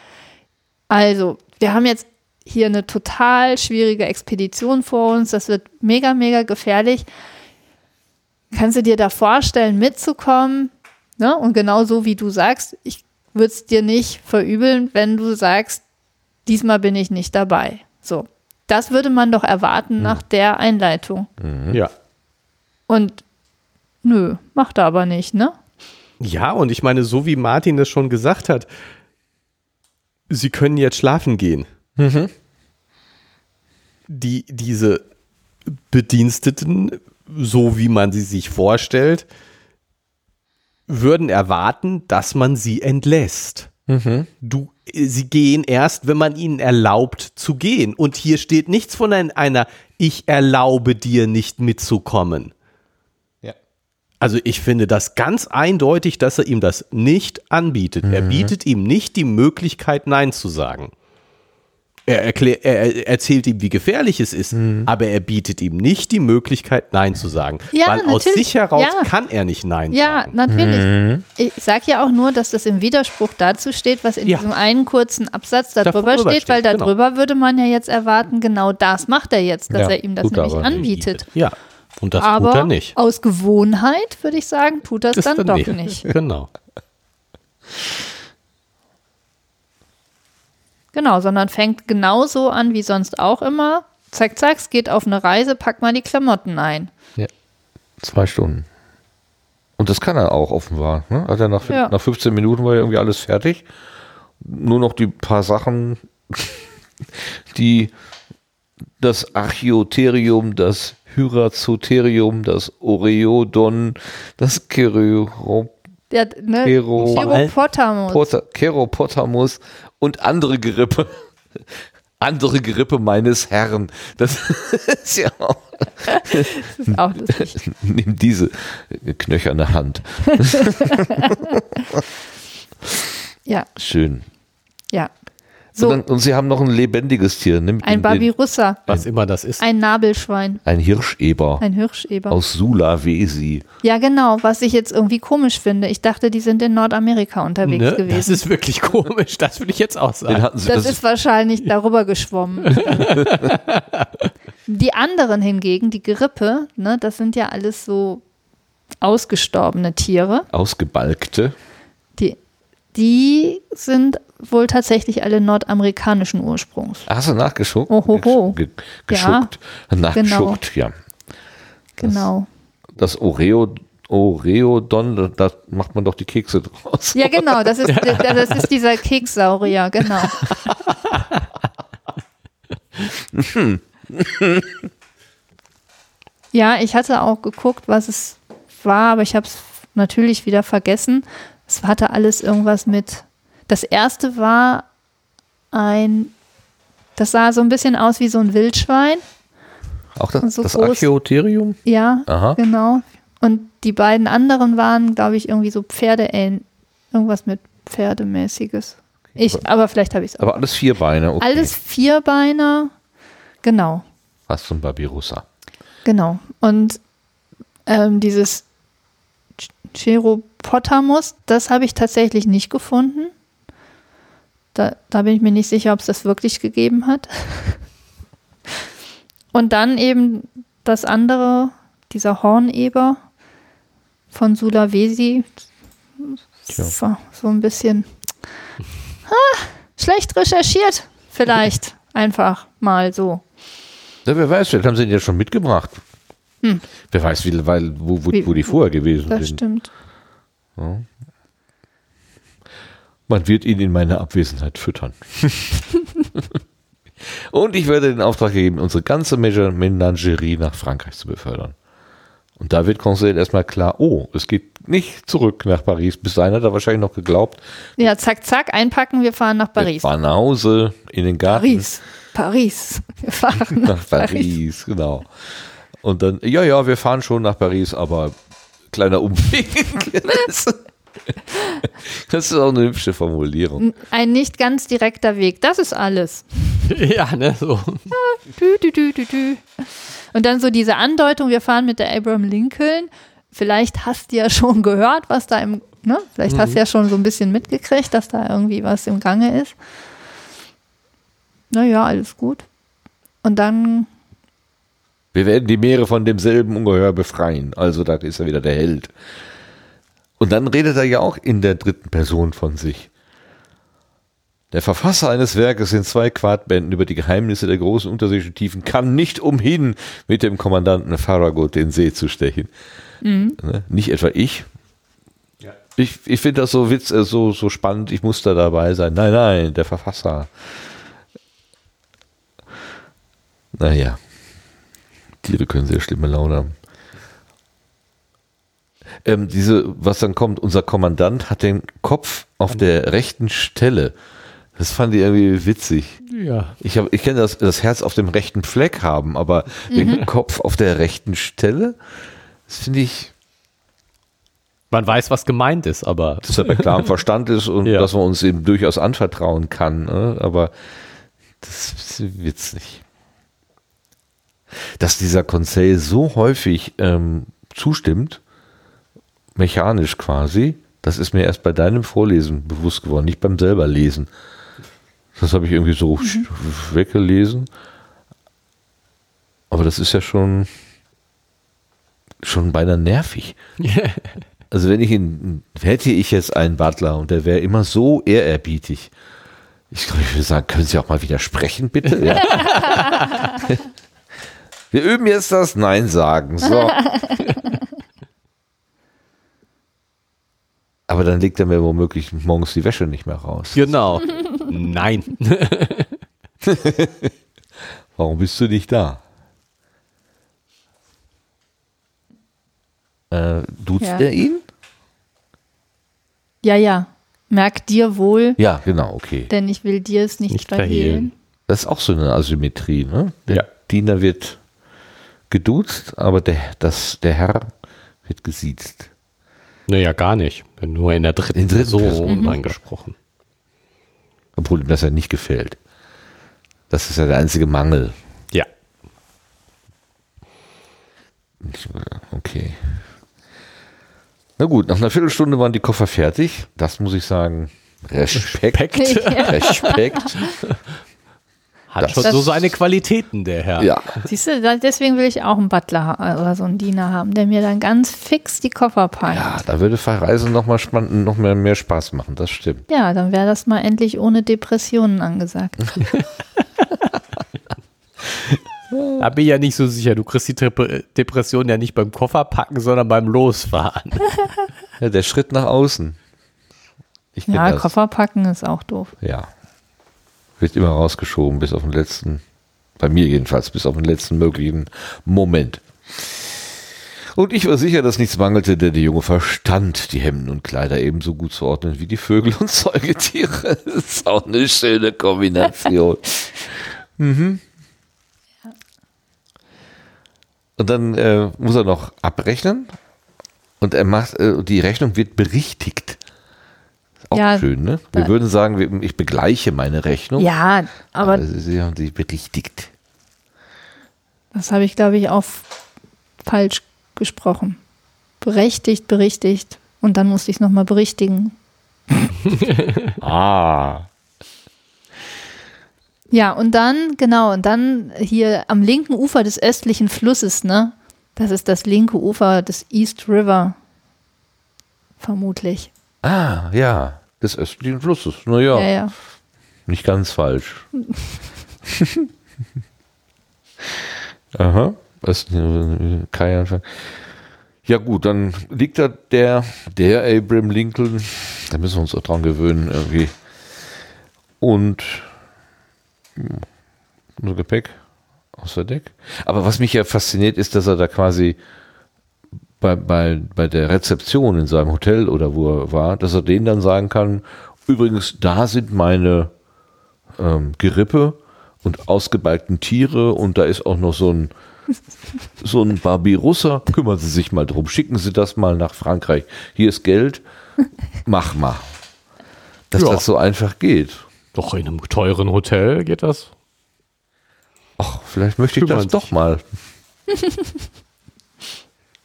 Also, wir haben jetzt hier eine total schwierige Expedition vor uns, das wird mega, mega gefährlich. Kannst du dir da vorstellen, mitzukommen? Ne? Und genau so, wie du sagst, ich würde es dir nicht verübeln, wenn du sagst, diesmal bin ich nicht dabei. So, das würde man doch erwarten mhm. nach der Einleitung. Mhm. Ja. Und nö, macht er aber nicht, ne? Ja, und ich meine, so wie Martin das schon gesagt hat, sie können jetzt schlafen gehen. Mhm. Die, diese Bediensteten, so wie man sie sich vorstellt, würden erwarten, dass man sie entlässt. Mhm. Du, sie gehen erst, wenn man ihnen erlaubt zu gehen. Und hier steht nichts von einer, ich erlaube dir nicht mitzukommen. Ja. Also ich finde das ganz eindeutig, dass er ihm das nicht anbietet. Mhm. Er bietet ihm nicht die Möglichkeit, Nein zu sagen. Er, erklär, er erzählt ihm, wie gefährlich es ist, mhm. aber er bietet ihm nicht die Möglichkeit, Nein zu sagen. Ja, weil aus sich heraus ja. kann er nicht Nein ja, sagen. Ja, natürlich. Mhm. Ich sage ja auch nur, dass das im Widerspruch dazu steht, was in ja. diesem einen kurzen Absatz da drüber steht, steht, weil da genau. drüber würde man ja jetzt erwarten, genau das macht er jetzt, dass ja, er ihm das nämlich anbietet. Ja, und das aber tut er nicht. Aber aus Gewohnheit, würde ich sagen, tut er es dann, dann doch nicht. nicht. Genau. Genau, sondern fängt genauso an wie sonst auch immer. Zack, zack, es geht auf eine Reise, pack mal die Klamotten ein. Ja, zwei Stunden. Und das kann er auch offenbar. Ne? Hat er nach, ja. nach fünfzehn Minuten war ja irgendwie alles fertig. Nur noch die paar Sachen, die das Archäotherium, das Hyracotherium, das Oreodon, das Chero... Ja, ne? Hieropatmus. Und andere Gerippe. Andere Gerippe meines Herrn. Das ist ja auch. Das ist auch lustig. Nimm diese knöcherne Hand. Ja. Schön. Ja. So. Und, dann, und sie haben noch ein lebendiges Tier. Ne? Mit ein Babirusa. Was immer das ist. Ein Nabelschwein. Ein Hirscheber. Ein Hirscheber. Aus Sulawesi. Ja, genau, was ich jetzt irgendwie komisch finde. Ich dachte, die sind in Nordamerika unterwegs ne? gewesen. Das ist wirklich komisch, das würde ich jetzt auch sagen. Den hatten sie, das, das ist wahrscheinlich darüber geschwommen. Die anderen hingegen, die Gerippe, ne, das sind ja alles so ausgestorbene Tiere. Ausgebalgte. Die, die sind wohl tatsächlich alle nordamerikanischen Ursprungs. Hast du nachgeschuckt? Ohoho. Ge- geschuckt. Ja, nachgeschuckt, genau. ja. Das, genau. Das Oreo, Oreodon, da macht man doch die Kekse draus. Ja, genau, das ist, das ist dieser Keksaurier, genau. Ja, ich hatte auch geguckt, was es war, aber ich habe es natürlich wieder vergessen. Es hatte alles irgendwas mit. Das erste war ein, das sah so ein bisschen aus wie so ein Wildschwein. Auch das, so das Archäotherium? Ja, aha. Genau. Und die beiden anderen waren, glaube ich, irgendwie so Pferde, irgendwas mit Pferdemäßiges. Ich, aber vielleicht habe ich es auch. Aber alles Vierbeiner, okay. Alles Vierbeiner, genau. Was zum Babirusa. Genau. Und ähm, dieses Hieropatmus, das habe ich tatsächlich nicht gefunden. Da, da bin ich mir nicht sicher, ob es das wirklich gegeben hat. Und dann eben das andere, dieser Horneber von Sulawesi. Ja. So, so ein bisschen ah, schlecht recherchiert vielleicht. Einfach mal so. Ja, wer weiß, vielleicht haben sie ihn ja schon mitgebracht. Hm. Wer weiß, wie, weil, wo, wo, wie, wo die vorher gewesen das sind. Das stimmt. Ja. Man wird ihn in meiner Abwesenheit füttern. Und ich werde den Auftrag geben, unsere ganze Menagerie nach Frankreich zu befördern. Und da wird Conseil erstmal klar, oh, es geht nicht zurück nach Paris. Bis dahin hat er wahrscheinlich noch geglaubt. Ja, zack, zack, einpacken, wir fahren nach Paris. Wir fahren nach Hause, in den Garten. Paris, Paris, wir fahren nach, nach Paris. Paris. Genau. Und dann, ja, ja, wir fahren schon nach Paris, aber kleiner Umweg. Das ist auch eine hübsche Formulierung. Ein nicht ganz direkter Weg, das ist alles. Ja, ne, so. Ja, dü, dü, dü, dü. Und dann so diese Andeutung, wir fahren mit der Abraham Lincoln. Vielleicht hast du ja schon gehört, was da im, ne? Vielleicht mhm. hast du ja schon so ein bisschen mitgekriegt, dass da irgendwie was im Gange ist. Naja, alles gut. Und dann... Wir werden die Meere von demselben Ungeheuer befreien. Also da ist er wieder der Held. Und dann redet er ja auch in der dritten Person von sich. Der Verfasser eines Werkes in zwei Quartbänden über die Geheimnisse der großen unterseeischen Tiefen kann nicht umhin, mit dem Kommandanten Farragut den See zu stechen. Mhm. Nicht etwa ich. Ja. Ich, ich finde das so witz, so, so spannend, ich muss da dabei sein. Nein, nein, der Verfasser. Naja. Tiere können sehr schlimme Laune haben. Ähm, diese, was dann kommt, unser Kommandant hat den Kopf auf der rechten Stelle. Das fand ich irgendwie witzig. Ja. Ich, ich kenne das, das Herz auf dem rechten Fleck haben, aber mhm. den Kopf auf der rechten Stelle, das finde ich. Man weiß, was gemeint ist, aber. Dass er bei klarem Verstand ist und ja. dass man uns eben durchaus anvertrauen kann, aber das ist witzig. Dass dieser Conseil so häufig ähm, zustimmt, mechanisch quasi, das ist mir erst bei deinem Vorlesen bewusst geworden, nicht beim selber Lesen. Das habe ich irgendwie so mhm. weggelesen. Aber das ist ja schon, schon beinahe nervig. Also wenn ich ihn, hätte ich jetzt einen Butler und der wäre immer so ehrerbietig. Ich glaube, ich würde sagen, können Sie auch mal widersprechen, bitte? Ja. Wir üben jetzt das Nein sagen. So. Aber dann legt er mir womöglich morgens die Wäsche nicht mehr raus. Genau. Nein. Warum bist du nicht da? Äh, duzt ja. er ihn? Ja, ja. Merk dir wohl. Ja, genau, okay. Denn ich will dir es nicht, nicht verhehlen. verhehlen. Das ist auch so eine Asymmetrie, ne? Der ja. Diener wird geduzt, aber der, das, der Herr wird gesiezt. Naja, gar nicht. Nur in der dritten Person angesprochen. Obwohl ihm das ja nicht gefällt. Das ist ja der einzige Mangel. Ja. Okay. Na gut, nach einer Viertelstunde waren die Koffer fertig. Das muss ich sagen. Respekt. Respekt. Ja. Respekt. Hat schon so seine Qualitäten, der Herr. Ja. Siehst du, deswegen will ich auch einen Butler oder so einen Diener haben, der mir dann ganz fix die Koffer packt. Ja, da würde Verreisen noch mal spannend, noch mehr, mehr Spaß machen, das stimmt. Ja, dann wäre das mal endlich ohne Depressionen angesagt. Da bin ich ja nicht so sicher. Du kriegst die Dep- Depression ja nicht beim Kofferpacken, sondern beim Losfahren. Ja, der Schritt nach außen. Ich ja, das. Kofferpacken ist auch doof. Ja. Wird immer rausgeschoben, bis auf den letzten, bei mir jedenfalls, bis auf den letzten möglichen Moment. Und ich war sicher, dass nichts mangelte, denn der Junge verstand, die Hemden und Kleider ebenso gut zu ordnen wie die Vögel und Säugetiere. Das ist auch eine schöne Kombination. Mhm. Und dann äh, muss er noch abrechnen und er macht, äh, die Rechnung wird berichtigt. Auch ja, schön, ne? Wir würden sagen, ich begleiche meine Rechnung. Ja, aber, aber sie haben sie berichtigt. Das habe ich, glaube ich, auch falsch gesprochen. Berechtigt, berichtigt. Und dann musste ich es nochmal berichtigen. Ah. Ja, und dann, genau, und dann hier am linken Ufer des östlichen Flusses, ne? Das ist das linke Ufer des East River. Vermutlich. Ah, ja, des östlichen Flusses. Na ja, ja, ja. Nicht ganz falsch. Aha, das ist kein Anfang. Ja gut, dann liegt da der, der Abraham Lincoln, da müssen wir uns auch dran gewöhnen irgendwie. Und unser Gepäck außer Deck. Aber was mich ja fasziniert ist, dass er da quasi Bei, bei, bei der Rezeption in seinem Hotel oder wo er war, dass er denen dann sagen kann, übrigens, da sind meine ähm, Gerippe und ausgebalgten Tiere und da ist auch noch so ein, so ein Babirusa, kümmern Sie sich mal drum, schicken Sie das mal nach Frankreich, hier ist Geld, mach mal. Dass ja. das so einfach geht. Doch, in einem teuren Hotel geht das. Ach, vielleicht möchte ich kümmern das doch sich. Mal.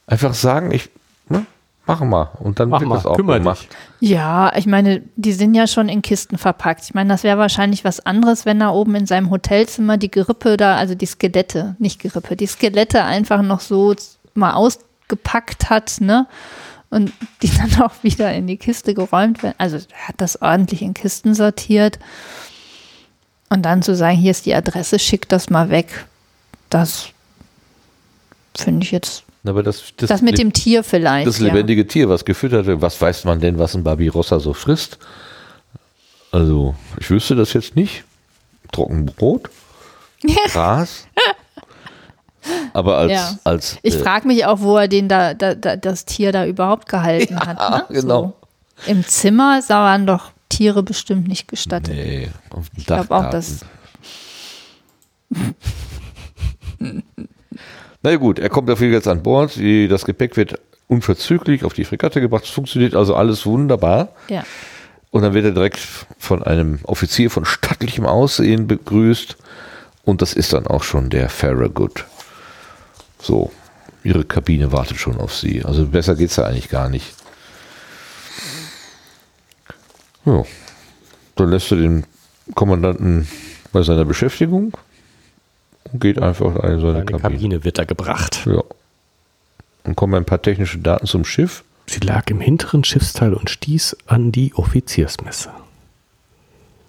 Einfach sagen, ich ne, mache mal und dann mach wird mal, das auch gemacht. Dich. Ja, ich meine, die sind ja schon in Kisten verpackt. Ich meine, das wäre wahrscheinlich was anderes, wenn da oben in seinem Hotelzimmer die Gerippe da, also die Skelette, nicht Gerippe, die Skelette einfach noch so mal ausgepackt hat, ne? Und die dann auch wieder in die Kiste geräumt werden. Also er hat das ordentlich in Kisten sortiert. Und dann zu sagen, hier ist die Adresse, schick das mal weg. Das finde ich jetzt. Aber das, das, das mit dem Tier vielleicht. Das lebendige ja. Tier, was gefüttert wird. Was weiß man denn, was ein Babirusa so frisst? Also, ich wüsste das jetzt nicht. Trockenbrot, Gras. aber als. Ja. als ich äh, frage mich auch, wo er den da, da, da, das Tier da überhaupt gehalten ja, hat. Ne? Genau. So. Im Zimmer waren doch Tiere bestimmt nicht gestattet. Nee, auf dem Dach. Ich glaube auch, dass. Na gut, er kommt auf jeden Fall jetzt an Bord. Die, das Gepäck wird unverzüglich auf die Fregatte gebracht. Es funktioniert also alles wunderbar. Ja. Und dann wird er direkt von einem Offizier von stattlichem Aussehen begrüßt. Und das ist dann auch schon der Farragut. So, ihre Kabine wartet schon auf sie. Also besser geht es ja eigentlich gar nicht. Ja, dann lässt er den Kommandanten bei seiner Beschäftigung und geht einfach in seine Kabine. Kabine wird da gebracht. Ja. Dann kommen ein paar technische Daten zum Schiff. Sie lag im hinteren Schiffsteil und stieß an die Offiziersmesse.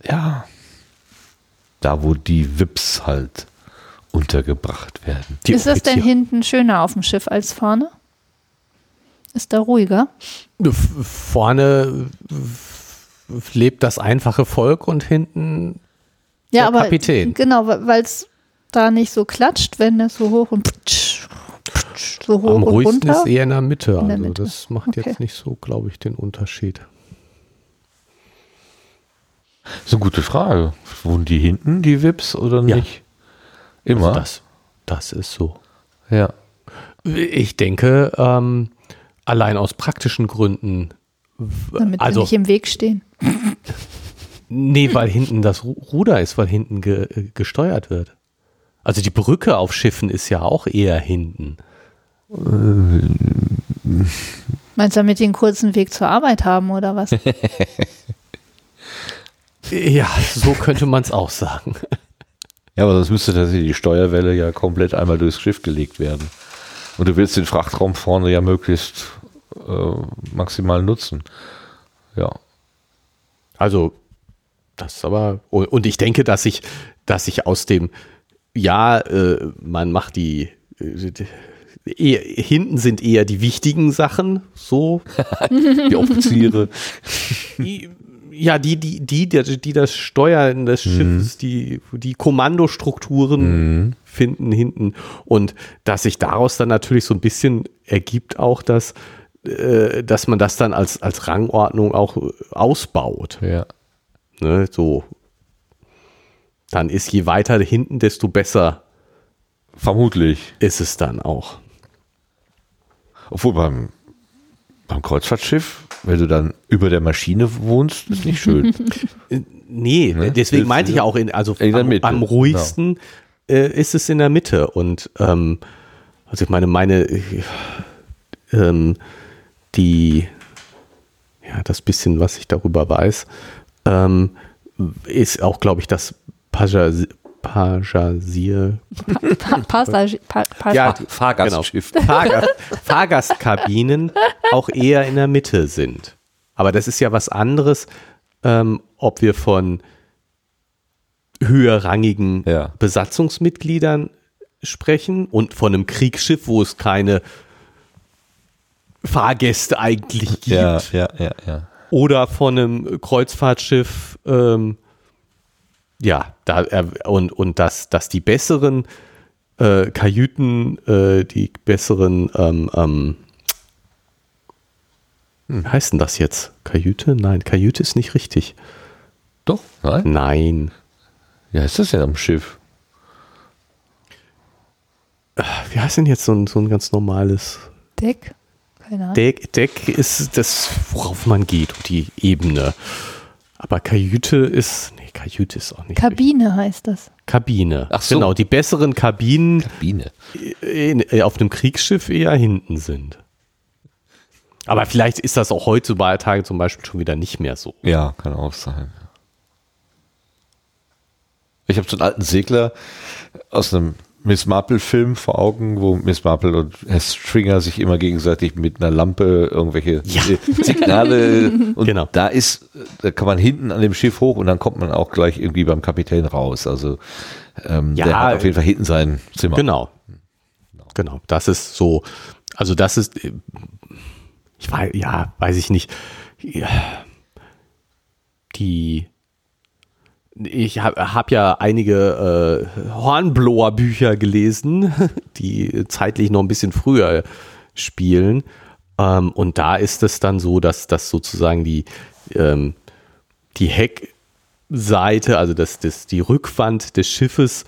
Ja. Da, wo die V I Ps halt untergebracht werden. Die Ist Offizier. Das denn hinten schöner auf dem Schiff als vorne? Ist da ruhiger? Vorne lebt das einfache Volk und hinten ja, der aber Kapitän. Genau, weil es da nicht so klatscht, wenn das so hoch und ptsch, ptsch, so hoch am und runter. Am ruhigsten ist eher in der Mitte. In der also Mitte. Das macht okay. jetzt nicht so, glaube ich, den Unterschied. Das ist eine gute Frage. Wohnen die hinten, die V I Ps, oder nicht? Ja. Immer. Also das, das ist so. Ja. Ich denke, ähm, allein aus praktischen Gründen. Damit also, wir nicht im Weg stehen. Nee, weil hinten das Ruder ist, weil hinten ge, gesteuert wird. Also die Brücke auf Schiffen ist ja auch eher hinten. Meinst du, damit die einen kurzen Weg zur Arbeit haben, oder was? Ja, so könnte man es auch sagen. Ja, aber sonst müsste tatsächlich die Steuerwelle ja komplett einmal durchs Schiff gelegt werden. Und du willst den Frachtraum vorne ja möglichst äh, maximal nutzen. Ja. Also, das ist aber. Und ich denke, dass ich, dass ich aus dem. Ja, äh, man macht die. Äh, die eher, hinten sind eher die wichtigen Sachen, so. Die Offiziere. Die. Ja, die, die, die, die, die das Steuern des Schiffes, mhm. die, die Kommandostrukturen mhm. finden hinten. Und dass sich daraus dann natürlich so ein bisschen ergibt auch, dass, äh, dass man das dann als, als Rangordnung auch ausbaut. Ja. Ne, so. Dann ist je weiter hinten, desto besser. Vermutlich. Ist es dann auch. Obwohl beim, beim Kreuzfahrtschiff. Weil du dann über der Maschine wohnst, ist nicht schön. Nee, ne? Deswegen meinte ich ja auch, in, also in am, am ruhigsten genau. äh, ist es in der Mitte. Und ähm, also ich meine, meine ähm, die ja das bisschen, was ich darüber weiß, ähm, ist auch, glaube ich, das Passagier. Passagier. Pa- Passagier. Pa- Passagier. Ja, Fahrgastschiff. Genau. Fahrgast, Fahrgastkabinen auch eher in der Mitte sind. Aber das ist ja was anderes, ähm, ob wir von höherrangigen ja. Besatzungsmitgliedern sprechen und von einem Kriegsschiff, wo es keine Fahrgäste eigentlich gibt. Ja, ja, ja, ja. Oder von einem Kreuzfahrtschiff, ähm, ja, da, und, und dass, dass die besseren äh, Kajüten, äh, die besseren, ähm, ähm, hm. wie heißt denn das jetzt? Kajüte? Nein, Kajüte ist nicht richtig. Doch, nein? Nein. Wie heißt das denn am Schiff? Wie heißt denn jetzt so ein, so ein ganz normales? Deck? Keine Ahnung. Deck, Deck ist das, worauf man geht, um die Ebene. Aber Kajüte ist, nee, Kajüte ist auch nicht. Kabine richtig. Heißt das. Kabine. Ach so. Genau, die besseren Kabinen Kabine. In, in, auf einem Kriegsschiff eher hinten sind. Aber vielleicht ist das auch heutzutage zum Beispiel schon wieder nicht mehr so. Ja, kann auch sein. Ich habe so einen alten Segler aus einem Miss Marple-Film vor Augen, wo Miss Marple und Herr Stringer sich immer gegenseitig mit einer Lampe irgendwelche ja. Signale und genau. da ist, da kann man hinten an dem Schiff hoch und dann kommt man auch gleich irgendwie beim Kapitän raus. Also ähm, ja, der hat auf jeden Fall hinten sein Zimmer. Genau, genau. Das ist so. Also das ist, ich weiß, ja, weiß ich nicht. Die Ich habe hab ja einige äh, Hornblower-Bücher gelesen, die zeitlich noch ein bisschen früher spielen. Ähm, und da ist es dann so, dass, dass sozusagen die, ähm, die Heckseite, also das, das, die Rückwand des Schiffes,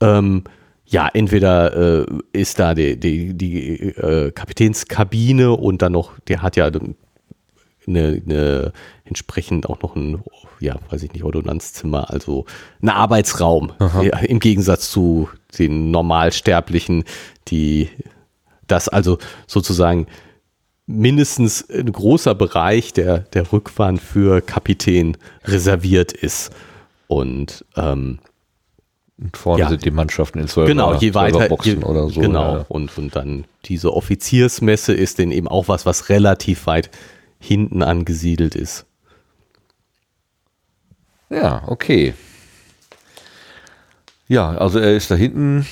ähm, ja, entweder äh, ist da die, die, die äh, Kapitänskabine und dann noch, der hat ja eine, eine entsprechend auch noch ein, ja, weiß ich nicht, Ordonnanzzimmer, also ein Arbeitsraum. Ja, im Gegensatz zu den Normalsterblichen, die das also sozusagen mindestens ein großer Bereich der, der Rückwand für Kapitän reserviert ist. Und ähm, Und vorne ja. sind die Mannschaften in zwölf genau, je weiter, Boxen je, oder so. Genau, ja. und, und dann diese Offiziersmesse ist denn eben auch was, was relativ weit hinten angesiedelt ist. Ja, okay. Ja, also er ist da hinten.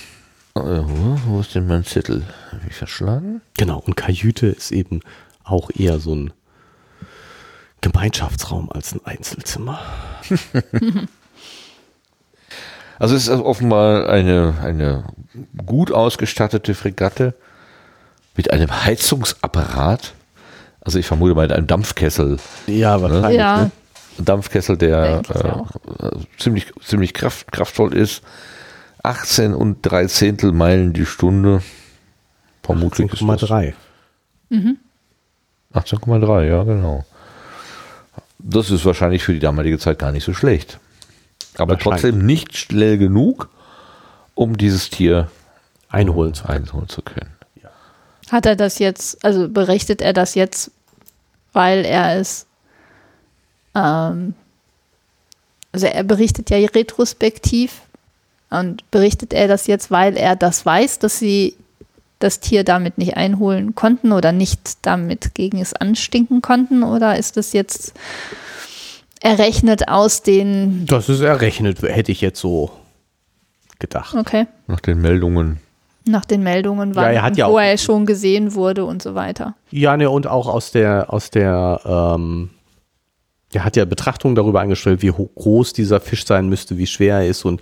Wo ist denn mein Zettel? Hab ich verschlagen? Genau, und Kajüte ist eben auch eher so ein Gemeinschaftsraum als ein Einzelzimmer. Also es ist offenbar eine, eine gut ausgestattete Fregatte mit einem Heizungsapparat. Also ich vermute mal in einem Dampfkessel. Ja, wahrscheinlich. Ja. Ne? Ein Dampfkessel, der äh, ziemlich, ziemlich kraft, kraftvoll ist. achtzehn und drei Zehntel Meilen die Stunde. Vermutlich achtzehn Komma drei. Mhm. achtzehn Komma drei, ja genau. Das ist wahrscheinlich für die damalige Zeit gar nicht so schlecht. Aber trotzdem nicht schnell genug, um dieses Tier einholen zu können. Einholen zu können. Hat er das jetzt, also berichtet er das jetzt, weil er es, ähm, also er berichtet ja retrospektiv und berichtet er das jetzt, weil er das weiß, dass sie das Tier damit nicht einholen konnten oder nicht damit gegen es anstinken konnten, oder ist das jetzt errechnet aus den... Das ist errechnet, hätte ich jetzt so gedacht. Okay. Nach den Meldungen. Nach den Meldungen, wann, ja, er hat ja wo auch, er schon gesehen wurde und so weiter. Ja, ne, und auch aus der, aus der, ähm, er hat ja Betrachtungen darüber angestellt, wie groß dieser Fisch sein müsste, wie schwer er ist, und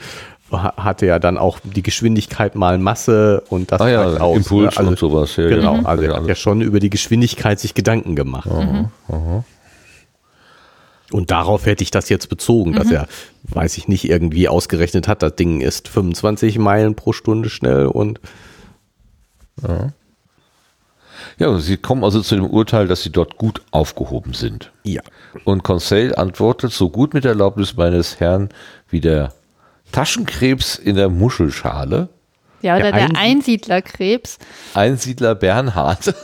hatte ja dann auch die Geschwindigkeit mal Masse und das ah, ja, aus. Impuls also, und sowas. Ja, genau, ja. Also er hat ja schon über die Geschwindigkeit sich Gedanken gemacht. Mhm. Mhm. Und darauf hätte ich das jetzt bezogen, dass mhm. er, weiß ich nicht, irgendwie ausgerechnet hat, das Ding ist fünfundzwanzig Meilen pro Stunde schnell und ja. Ja, sie kommen also zu dem Urteil, dass sie dort gut aufgehoben sind. Ja. Und Conseil antwortet, so gut mit Erlaubnis meines Herrn wie der Taschenkrebs in der Muschelschale. Ja, oder der, der Einsiedlerkrebs. Einsiedler Bernhard.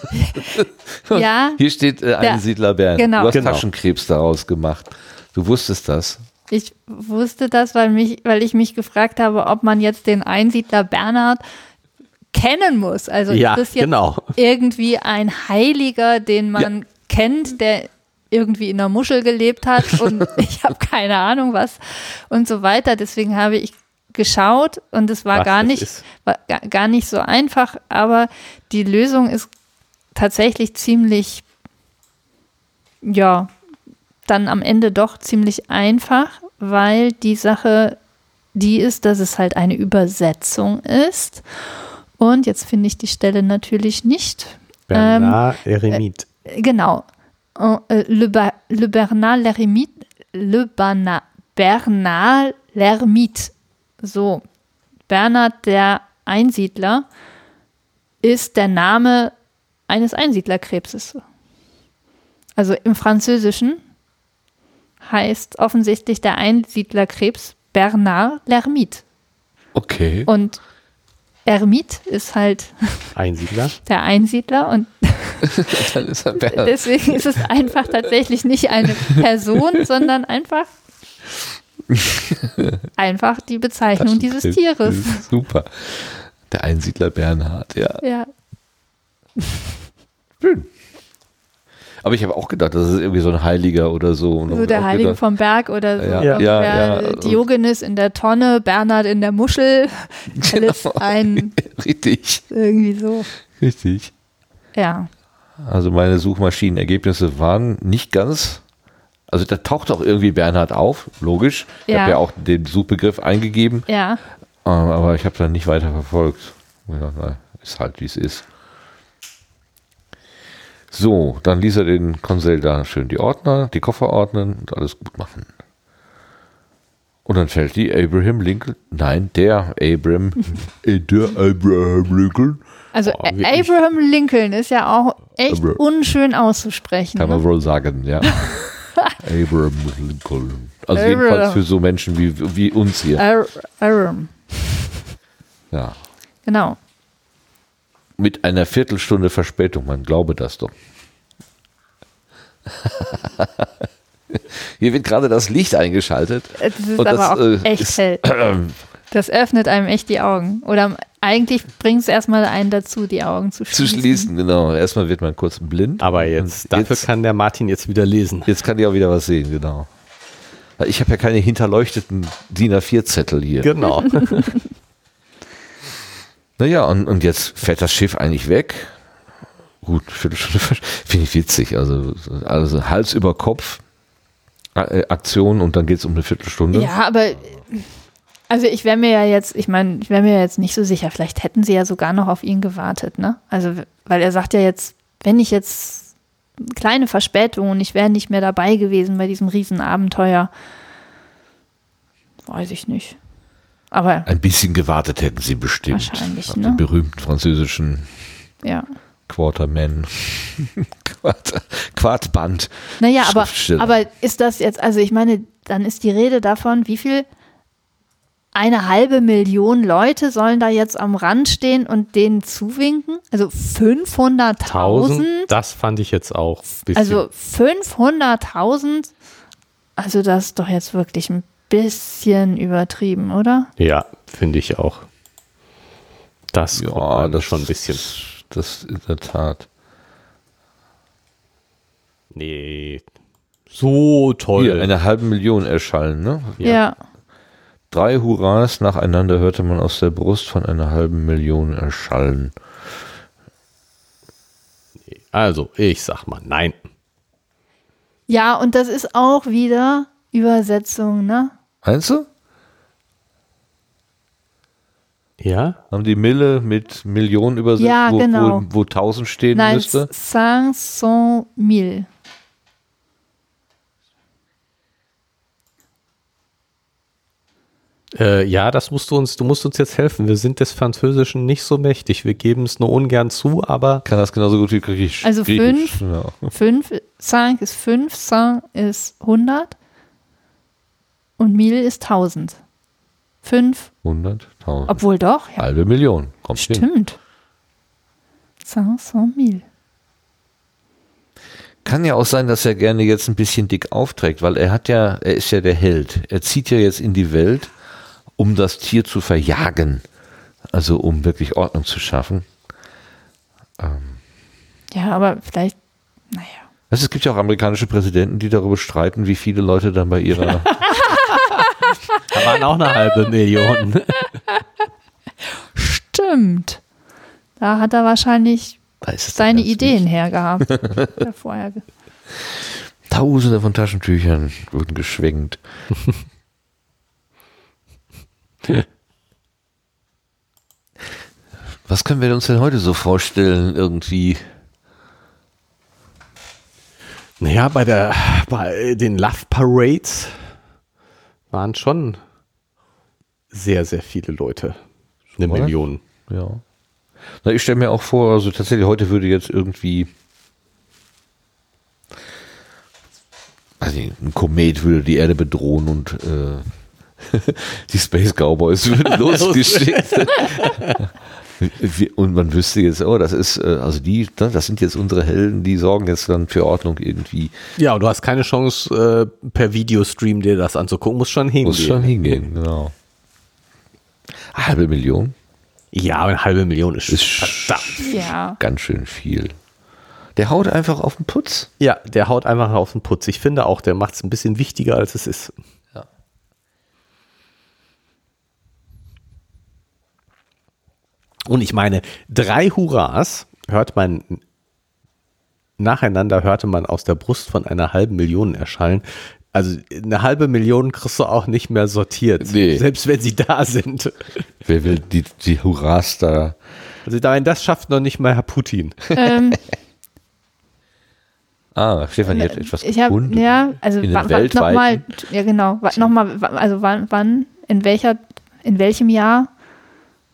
Ja. Hier steht äh, Einsiedler Bernhard. Genau. Du hast genau. Taschenkrebs daraus gemacht. Du wusstest das. Ich wusste das, weil, mich, weil ich mich gefragt habe, ob man jetzt den Einsiedler Bernhard kennen muss. Also ja, ist das jetzt genau. irgendwie ein Heiliger, den man ja. kennt, der irgendwie in einer Muschel gelebt hat und ich habe keine Ahnung was und so weiter. Deswegen habe ich geschaut und es war gar nicht, war gar nicht so einfach, aber die Lösung ist tatsächlich ziemlich, ja, dann am Ende doch ziemlich einfach, weil die Sache die ist, dass es halt eine Übersetzung ist und jetzt finde ich die Stelle natürlich nicht. Bernard ähm, L'Eremite. Äh, genau. Äh, Le, ba- Le Bernard L'Eremite, Le Bana- Bernard L'Eremite. So, Bernhard der Einsiedler ist der Name eines Einsiedlerkrebses. Also im Französischen heißt offensichtlich der Einsiedlerkrebs Bernard l'Ermite. Okay. Und Ermit ist halt Einsiedler. Der Einsiedler und dann ist er Bernhard. Deswegen ist es einfach tatsächlich nicht eine Person, sondern einfach... Einfach die Bezeichnung dieses Tieres. Super. Der Einsiedler Bernhard, ja. Ja. Schön. Aber ich habe auch gedacht, das ist irgendwie so ein Heiliger oder so. Und so der Heilige gedacht, vom Berg oder so. Ja, ja, ja, ja. Diogenes in der Tonne, Bernhard in der Muschel. Genau. Alles ein. Richtig. Irgendwie so. Richtig. Ja. Also meine Suchmaschinenergebnisse waren nicht ganz. Also da taucht auch irgendwie Bernhard auf, logisch. Ich ja. habe ja auch den Suchbegriff eingegeben, ja. aber ich habe dann nicht weiter verfolgt. Ist halt, wie es ist. So, dann ließ er den Conseil da schön die Ordner, die Koffer ordnen und alles gut machen. Und dann fällt die Abraham Lincoln, nein, der Abraham, der Abraham Lincoln. Also oh, Abraham Lincoln ist ja auch echt Abra- unschön auszusprechen. Kann man wohl sagen, ja. Abraham Lincoln. Also Abraham. Jedenfalls für so Menschen wie, wie uns hier. Ar- Abraham. Ja. Genau. Mit einer Viertelstunde Verspätung, man glaube das doch. Hier wird gerade das Licht eingeschaltet. Das ist und aber das, auch äh, echt ist, hell. Das öffnet einem echt die Augen. Oder eigentlich bringt es erstmal einen dazu, die Augen zu schließen. Zu schließen, genau. Erstmal wird man kurz blind. Aber jetzt, dafür jetzt, kann der Martin jetzt wieder lesen. Jetzt kann ich auch wieder was sehen, genau. Ich habe ja keine hinterleuchteten D I N A vier Zettel hier. Genau. Naja, und, und jetzt fährt das Schiff eigentlich weg. Gut, Viertelstunde, finde ich witzig. Also, also Hals über Kopf, äh, Aktion und dann geht es um eine Viertelstunde. Ja, aber also ich wäre mir ja jetzt, ich meine, ich wäre mir jetzt nicht so sicher. Vielleicht hätten sie ja sogar noch auf ihn gewartet, ne? Also, weil er sagt ja jetzt, wenn ich jetzt eine kleine Verspätung und ich wäre nicht mehr dabei gewesen bei diesem Riesenabenteuer, weiß ich nicht. Aber ein bisschen gewartet hätten sie bestimmt. Wahrscheinlich, auf ne? Den berühmten französischen ja. Quarterman. Quartband. Naja, aber, aber ist das jetzt, also ich meine, dann ist die Rede davon, wie viel, eine halbe Million Leute sollen da jetzt am Rand stehen und denen zuwinken? Also fünfhunderttausend? Das fand ich jetzt auch. Bisschen. Also fünfhunderttausend, also das ist doch jetzt wirklich ein bisschen übertrieben, oder? Ja, finde ich auch. Das ja, das schon ein bisschen. Das in der Tat. Nee. So toll. Hier, eine halbe Million erschallen, ne? Ja. ja. Drei Hurras nacheinander hörte man aus der Brust von einer halben Million erschallen. Also, ich sag mal nein. Ja, und das ist auch wieder Übersetzung, ne? Meinst du? Ja. Haben die Mille mit Millionen übersetzt, ja, wo, genau. wo, wo tausend stehen Nein, müsste? Nein, fünfhunderttausend. Äh, ja, das musst du uns, du musst uns jetzt helfen. Wir sind des Französischen nicht so mächtig. Wir geben es nur ungern zu, aber... Kann das genauso gut wie Griechisch. Also fünf, fünf, cinq ist fünf, cinq ist hundert und Mille ist tausend. Fünf. hunderttausend. Obwohl doch. Ja. Halbe Million. Kommt hin. Stimmt. cinq cent mille. Kann ja auch sein, dass er gerne jetzt ein bisschen dick aufträgt, weil er hat ja, er ist ja der Held. Er zieht ja jetzt in die Welt, um das Tier zu verjagen. Also um wirklich Ordnung zu schaffen. Ähm. Ja, aber vielleicht, naja. Also es gibt ja auch amerikanische Präsidenten, die darüber streiten, wie viele Leute dann bei ihrer... Da waren auch eine halbe Million. Stimmt. Da hat er wahrscheinlich seine Ideen nicht. hergehabt. Vorher ge- Tausende von Taschentüchern wurden geschwenkt. Was können wir uns denn heute so vorstellen, irgendwie? Naja, bei, der, bei den Love Parades waren schon sehr, sehr viele Leute. Eine Oder? Million. Ja. Na, ich stelle mir auch vor, also tatsächlich heute würde jetzt irgendwie, also ein Komet würde die Erde bedrohen und äh, die Space Cowboys würden losgeschickt. Und man wüsste jetzt, oh, das ist, also die, das sind jetzt unsere Helden, die sorgen jetzt dann für Ordnung irgendwie. Ja, und du hast keine Chance, per Videostream dir das anzugucken, musst schon hingehen. Muss schon hingehen, genau. Halbe Million? Ja, eine halbe Million ist, ist verdammt. Ja. Ganz schön viel. Der haut einfach auf den Putz. Ja, der haut einfach auf den Putz. Ich finde auch, der macht es ein bisschen wichtiger, als es ist. Und ich meine, drei Hurras hört man, nacheinander hörte man aus der Brust von einer halben Million erschallen. Also eine halbe Million kriegst du auch nicht mehr sortiert, nee. Selbst wenn sie da sind. Wer will die, die Hurras da Also nein, das schafft noch nicht mal Herr Putin. Ähm, ah, Stefanie hat etwas ich hab, gefunden. Ja, also in wann, wann noch mal, ja genau, noch mal, also wann, wann, in welcher, in welchem Jahr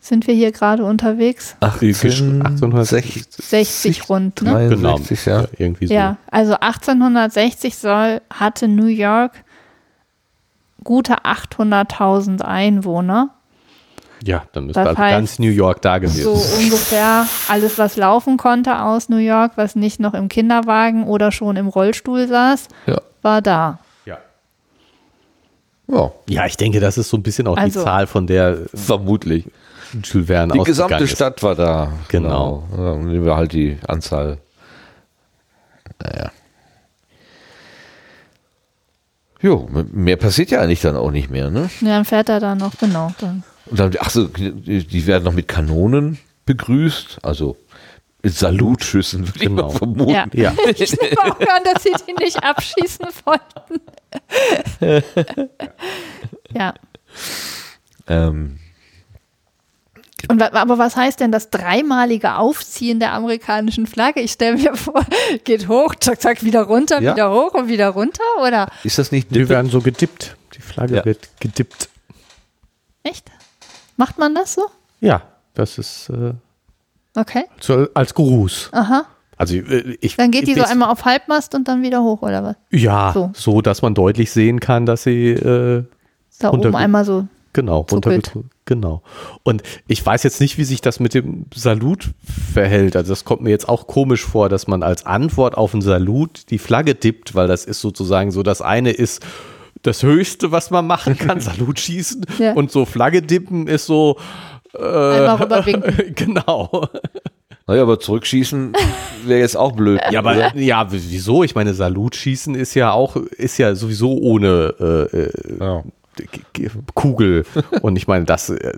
sind wir hier gerade unterwegs? achtzehnhundertsechzig rund, ne? Genau, ja, irgendwie so. Ja, also achtzehnhundertsechzig soll, hatte New York gute achthunderttausend Einwohner. Ja, dann ist also ganz New York da gewesen. So ungefähr alles, was laufen konnte aus New York, was nicht noch im Kinderwagen oder schon im Rollstuhl saß, ja, war da. Ja. Ja, ich denke, das ist so ein bisschen auch also, die Zahl, von der vermutlich Jules Verne ausgegangen ist. Die gesamte Stadt war da. Genau. Genau. Ja, nehmen wir halt die Anzahl. Naja. Jo, mehr passiert ja eigentlich dann auch nicht mehr, ne? Ja, dann fährt er da noch, genau. Dann. Und dann, ach so, die werden noch mit Kanonen begrüßt, also Salutschüssen, würde genau. ich mal vermuten. Ja. Ja. Ich nehme auch an, dass sie die nicht abschießen wollten. Ja. Ähm. Und, aber was heißt denn das dreimalige Aufziehen der amerikanischen Flagge? Ich stelle mir vor, geht hoch, zack, zack, wieder runter, ja. wieder hoch und wieder runter, oder? Ist das nicht? Die werden so gedippt. Die Flagge ja. wird gedippt. Echt? Macht man das so? Ja, das ist... Äh Okay. Zu, als Gruß. Aha. Also ich, dann geht die ich, so einmal auf Halbmast und dann wieder hoch, oder was? Ja, so, so dass man deutlich sehen kann, dass sie äh, da runter, oben einmal so genau, genau. Und ich weiß jetzt nicht, wie sich das mit dem Salut verhält. Also das kommt mir jetzt auch komisch vor, dass man als Antwort auf einen Salut die Flagge dippt, weil das ist sozusagen so, das eine ist das Höchste, was man machen kann, Salut schießen ja. und so Flagge dippen ist so einmal rüberwinken. Genau. Naja, aber zurückschießen wäre jetzt auch blöd. Ja, aber oder? Ja, wieso? Ich meine, Salutschießen ist ja auch, ist ja sowieso ohne äh, ja. Kugel. Und ich meine, das äh,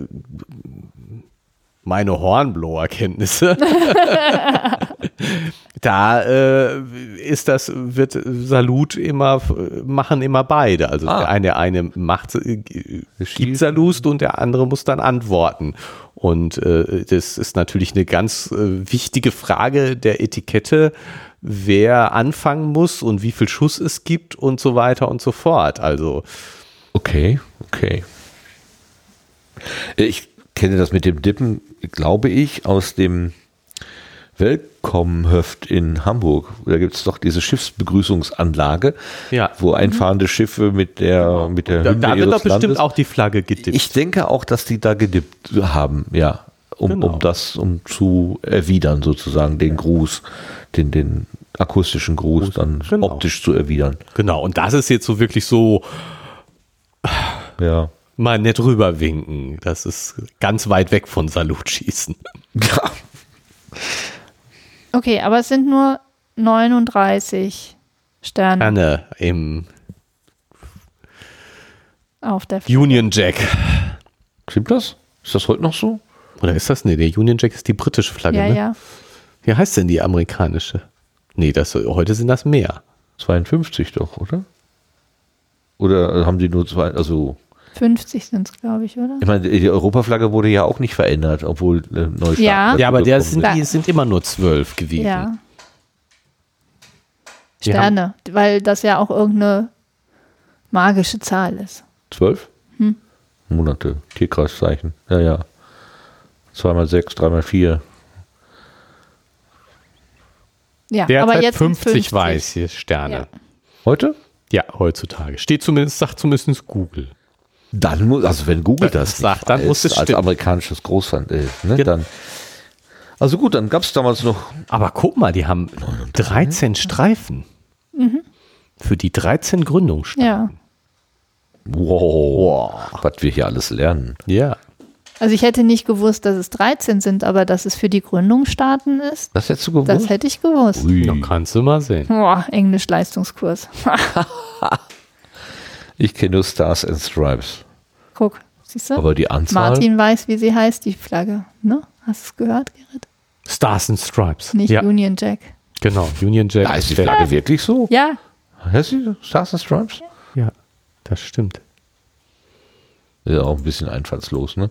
meine Hornblower-Kenntnisse. Da äh, ist das, wird Salut immer, machen immer beide. Also ah. der eine, der eine macht, äh, gibt Salut und der andere muss dann antworten. Und äh, das ist natürlich eine ganz äh, wichtige Frage der Etikette, wer anfangen muss und wie viel Schuss es gibt und so weiter und so fort. Also. Okay, okay. Ich kenne das mit dem Dippen, glaube ich, aus dem Welcome-Höft in Hamburg. Da gibt es doch diese Schiffsbegrüßungsanlage, ja. wo einfahrende Schiffe mit der, mit der Hymne ihres Landes. Da wird doch bestimmt auch die Flagge gedippt. Ich denke auch, dass die da gedippt haben, ja, um, genau. um das, um zu erwidern sozusagen, den Gruß, den, den akustischen Gruß dann genau. optisch zu erwidern. Genau, und das ist jetzt so wirklich so, ja. mal nett rüberwinken. Das ist ganz weit weg von Salutschießen. Ja. Okay, aber es sind nur neununddreißig Sterne. Sterne im auf der Union Jack. Stimmt das? Ist das heute noch so? Oder ist das? Nee, der Union Jack ist die britische Flagge, ja, ne? Ja. Wie heißt denn die amerikanische? Nee, das, heute sind das mehr. zweiundfünfzig doch, oder? Oder haben die nur zwei, also... fünfzig sind es, glaube ich, oder? Ich meine, die Europaflagge wurde ja auch nicht verändert, obwohl äh, neu ja. ja, aber der sind, die sind immer nur zwölf gewesen. Ja. Sterne, weil das ja auch irgendeine magische Zahl ist. Zwölf? Hm. Monate, Tierkreiszeichen, ja, ja. Zweimal sechs, dreimal vier. Ja, derzeit aber jetzt fünfzig weiß hier Sterne. Ja. Heute? Ja, heutzutage. Steht zumindest, sagt zumindest Google. Dann muss, also wenn Google das sagt, dann muss es stimmen. Als amerikanisches Großland ist, ne? Genau. Dann, also gut, dann gab es damals noch. Aber guck mal, die haben dreizehn Streifen. Mhm. Für die dreizehn Gründungsstaaten. Ja. Wow, was wir hier alles lernen. Ja. Also ich hätte nicht gewusst, dass es dreizehn sind, aber dass es für die Gründungsstaaten ist. Das hättest du gewusst? Das hätte ich gewusst. Ui. Dann kannst du mal sehen. Boah, Englisch-Leistungskurs. Ich kenne nur Stars and Stripes. Guck, siehst du? Aber die Anzahl. Martin weiß, wie sie heißt, die Flagge. Ne? Hast du es gehört, Gerrit? Stars and Stripes. Nicht ja. Union Jack. Genau, Union Jack. Da ist die Flagge ja. wirklich so? Ja. Heißt sie Stars and Stripes? Ja, das stimmt. Ist ja auch ein bisschen einfallslos, ne?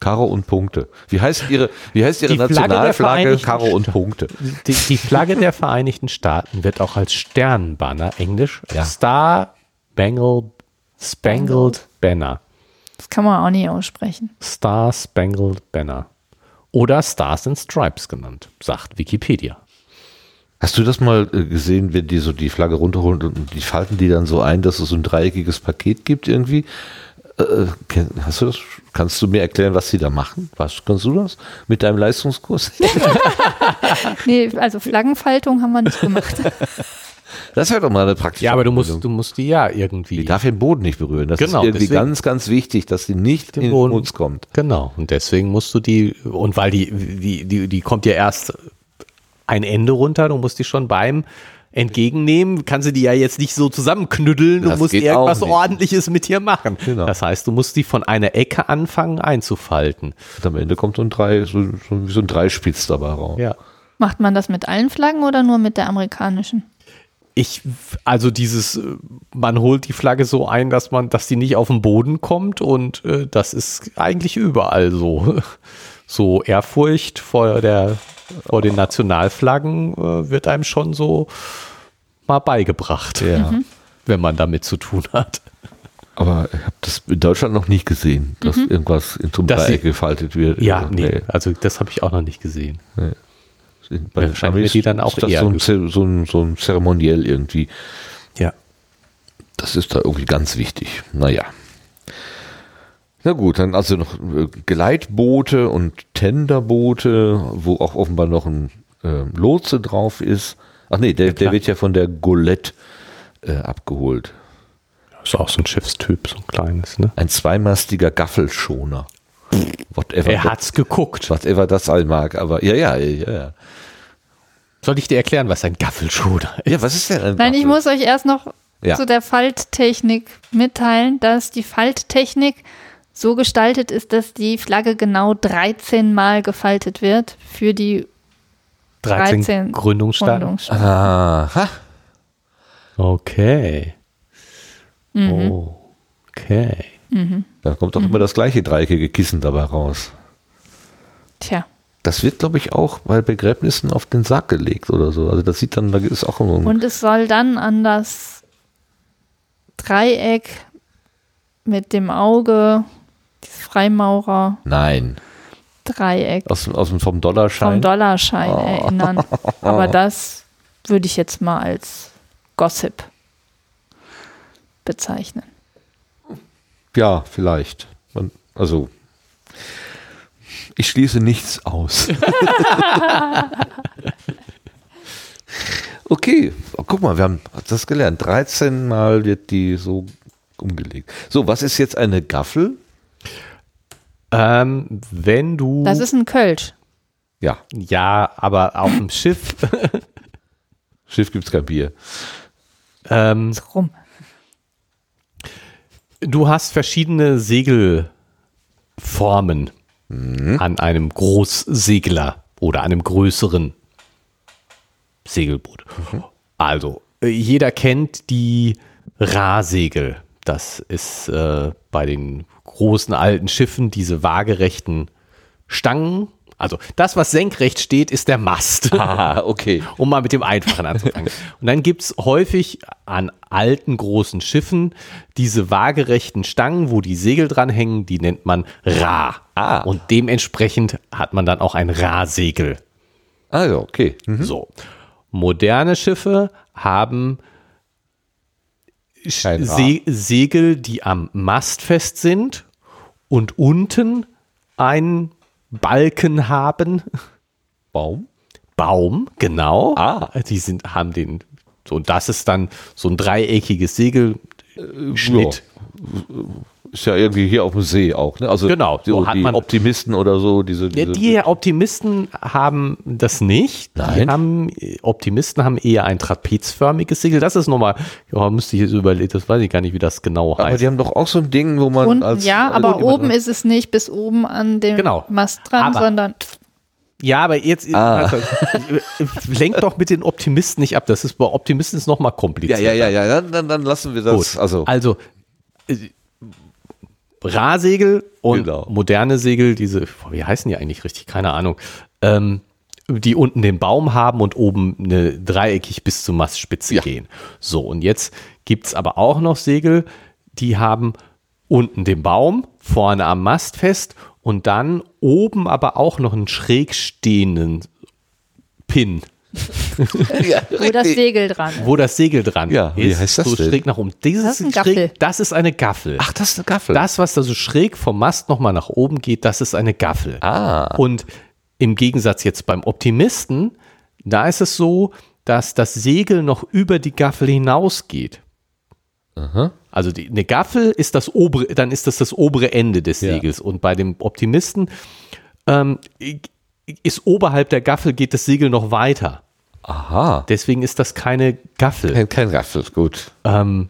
Karo und Punkte. Wie heißt Ihre, wie heißt Ihre Nationalflagge? Karo und Punkte. Die, die Flagge der Vereinigten Staaten wird auch als Sternbanner, englisch, ja. Star Spangled, Spangled Banner. Das kann man auch nicht aussprechen. Star Spangled Banner. Oder Stars and Stripes genannt, sagt Wikipedia. Hast du das mal gesehen, wenn die so die Flagge runterholen und die falten die dann so ein, dass es so ein dreieckiges Paket gibt irgendwie? Äh, hast du das? Kannst du mir erklären, was sie da machen? Was, kannst du das mit deinem Leistungskurs? Nee, also Flaggenfaltung haben wir nicht gemacht. Das wäre doch mal eine praktische. Ja, aber du musst, du musst die ja irgendwie. Die darf den Boden nicht berühren. Das genau, ist irgendwie deswegen, ganz, ganz wichtig, dass die nicht in den Schmutz kommt. Genau. Und deswegen musst du die, und weil die, die, die, die kommt ja erst ein Ende runter, du musst die schon beim Entgegennehmen, kannst du die ja jetzt nicht so zusammenknüddeln, das du musst irgendwas Ordentliches mit dir machen. Genau. Das heißt, du musst die von einer Ecke anfangen einzufalten. Und am Ende kommt so ein, Drei, so, so ein Dreispitz dabei raus. Ja. Macht man das mit allen Flaggen oder nur mit der amerikanischen? Ich, also dieses, man holt die Flagge so ein, dass man, dass die nicht auf den Boden kommt, und äh, das ist eigentlich überall so. So Ehrfurcht vor der, vor den Nationalflaggen äh, wird einem schon so mal beigebracht, ja. Mhm. Wenn man damit zu tun hat. Aber ich habe das in Deutschland noch nicht gesehen, dass mhm. irgendwas in zum Dreieck gefaltet wird. Ja, nee, nee, also das habe ich auch noch nicht gesehen. Nee. Bei ja, scheint mir die dann auch ist das eher so, ein, so, ein, so ein Zeremoniell irgendwie. Ja. Das ist da irgendwie ganz wichtig. Naja. Na gut, dann also noch Geleitboote und Tenderboote, wo auch offenbar noch ein äh, Lotse drauf ist. Ach nee, der, ja, der wird ja von der Golette äh, abgeholt. Das ist auch so ein Schiffstyp, so ein kleines, ne? Ein zweimastiger Gaffelschoner. Whatever, er hat's geguckt. Whatever das all mag, aber ja, ja, ja, ja. Soll ich dir erklären, was ein Gaffelschoner ist? Ja, was ist denn ein Gaffel? Nein, ich muss euch erst noch ja. zu der Falttechnik mitteilen, dass die Falttechnik so gestaltet ist, dass die Flagge genau dreizehn Mal gefaltet wird für die dreizehn, dreizehn Gründungsstaaten. Gründungsstaaten. Aha. Okay. Mhm. Oh. Okay. Mhm. Da kommt doch mhm. immer das gleiche dreieckige Kissen dabei raus. Tja. Das wird, glaube ich, auch bei Begräbnissen auf den Sarg gelegt oder so. Also das sieht dann, da ist auch immer. Und es soll dann an das Dreieck mit dem Auge, dieses Freimaurer. Nein. Dreieck. Aus, aus dem vom Dollarschein. Vom Dollarschein oh. erinnern. Aber das würde ich jetzt mal als Gossip bezeichnen. Ja, vielleicht. Man, also, ich schließe nichts aus. Okay, guck mal, wir haben das gelernt. dreizehn Mal wird die so umgelegt. So, was ist jetzt eine Gaffel? Ähm, wenn du... Das ist ein Kölsch. Ja. Ja, aber auf dem Schiff... Schiff gibt's kein Bier. Ähm, ist rum. Du hast verschiedene Segelformen mhm. an einem Großsegler oder einem größeren Segelboot. Mhm. Also, jeder kennt die Rahsegel. Das ist äh, bei den großen alten Schiffen diese waagerechten Stangen. Also, das, was senkrecht steht, ist der Mast. Ah, okay. Um mal mit dem Einfachen anzufangen. Und dann gibt es häufig an alten großen Schiffen diese waagerechten Stangen, wo die Segel dranhängen, die nennt man Ra. Ah. Und dementsprechend hat man dann auch ein Ra-Segel. Also, okay. Mhm. So. Moderne Schiffe haben Se- Segel, die am Mast fest sind und unten einen Balken haben. Baum? Baum, genau. Ah. Die sind, haben den, so, und das ist dann so ein dreieckiges Segelschnitt. Ja. Ist ja irgendwie hier auf dem See auch, ne? Also genau, so hat die man, Optimisten oder so. Diese, diese die Optimisten haben das nicht. Nein. Die haben, Optimisten haben eher ein trapezförmiges Segel. Das ist nochmal, ja, müsste ich jetzt überlegen, das weiß ich gar nicht, wie das genau heißt. Aber die haben doch auch so ein Ding, wo man unten, als... Ja, als aber oben ist es nicht bis oben an dem genau. Mast dran, aber, sondern... Ja, aber jetzt... Ah. Also, lenkt doch mit den Optimisten nicht ab. Das ist bei Optimisten ist nochmal kompliziert. Ja, ja, ja, ja. Dann, dann lassen wir das. Gut. Also... also Rahsegel und genau. moderne Segel, diese, wie heißen die eigentlich richtig? Keine Ahnung. Ähm, die unten den Baum haben und oben eine dreieckig bis zur Mastspitze ja. gehen. So, und jetzt gibt es aber auch noch Segel, die haben unten den Baum, vorne am Mast fest und dann oben aber auch noch einen schräg stehenden Pin. ja, Wo das Segel dran ist. Wo das Segel dran ja, wie ist. Heißt das so denn? Schräg nach oben. Dieses das, ist ein schräg, das ist eine Gaffel. Ach, das ist eine Gaffel. Das, was da so schräg vom Mast nochmal nach oben geht, das ist eine Gaffel. Ah. Und im Gegensatz jetzt beim Optimisten, da ist es so, dass das Segel noch über die Gaffel hinausgeht. Aha. Also die, eine Gaffel ist das obere, dann ist das das obere Ende des Segels. Ja. Und bei dem Optimisten ähm, ist oberhalb der Gaffel, geht das Segel noch weiter. Aha. Deswegen ist das keine Gaffel. Kein, kein Gaffel, gut. Ähm,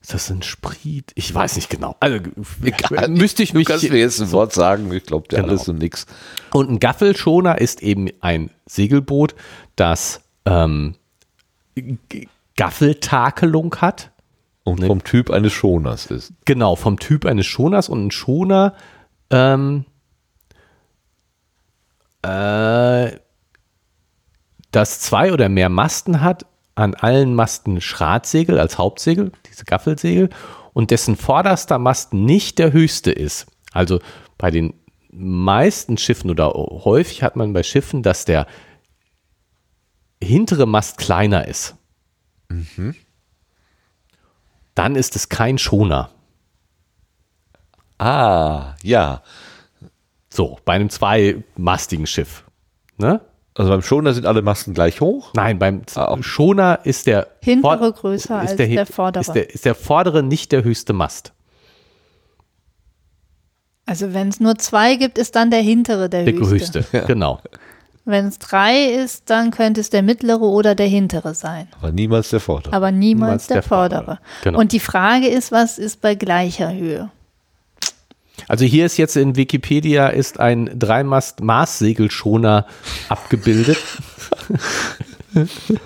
ist das ein Spriet? Ich weiß nicht genau. Also egal, müsste ich mich. Du kannst mir jetzt ein Wort sagen, ich glaube dir genau. alles und nix. Und ein Gaffelschoner ist eben ein Segelboot, das ähm, Gaffeltakelung hat. Und ne? vom Typ eines Schoners ist. Genau, vom Typ eines Schoners. Und ein Schoner ähm, äh, das zwei oder mehr Masten hat, an allen Masten Schratsegel als Hauptsegel, diese Gaffelsegel, und dessen vorderster Mast nicht der höchste ist. Also bei den meisten Schiffen oder häufig hat man bei Schiffen, dass der hintere Mast kleiner ist. Mhm. Dann ist es kein Schoner. Ah, ja. So, bei einem zweimastigen Schiff. Ne? Also beim Schoner sind alle Masten gleich hoch? Nein, beim ah, Schoner ist der hintere vor- größer als der, der vordere. Ist der, ist der vordere nicht der höchste Mast. Also wenn es nur zwei gibt, ist dann der hintere der, der höchste. Der höchste, genau. Wenn es drei ist, dann könnte es der mittlere oder der hintere sein. Aber niemals der vordere. Aber niemals, niemals der, der vordere. vordere. Genau. Und die Frage ist, was ist bei gleicher Höhe? Also hier ist jetzt in Wikipedia ist ein Dreimast-Maßsegelschoner abgebildet.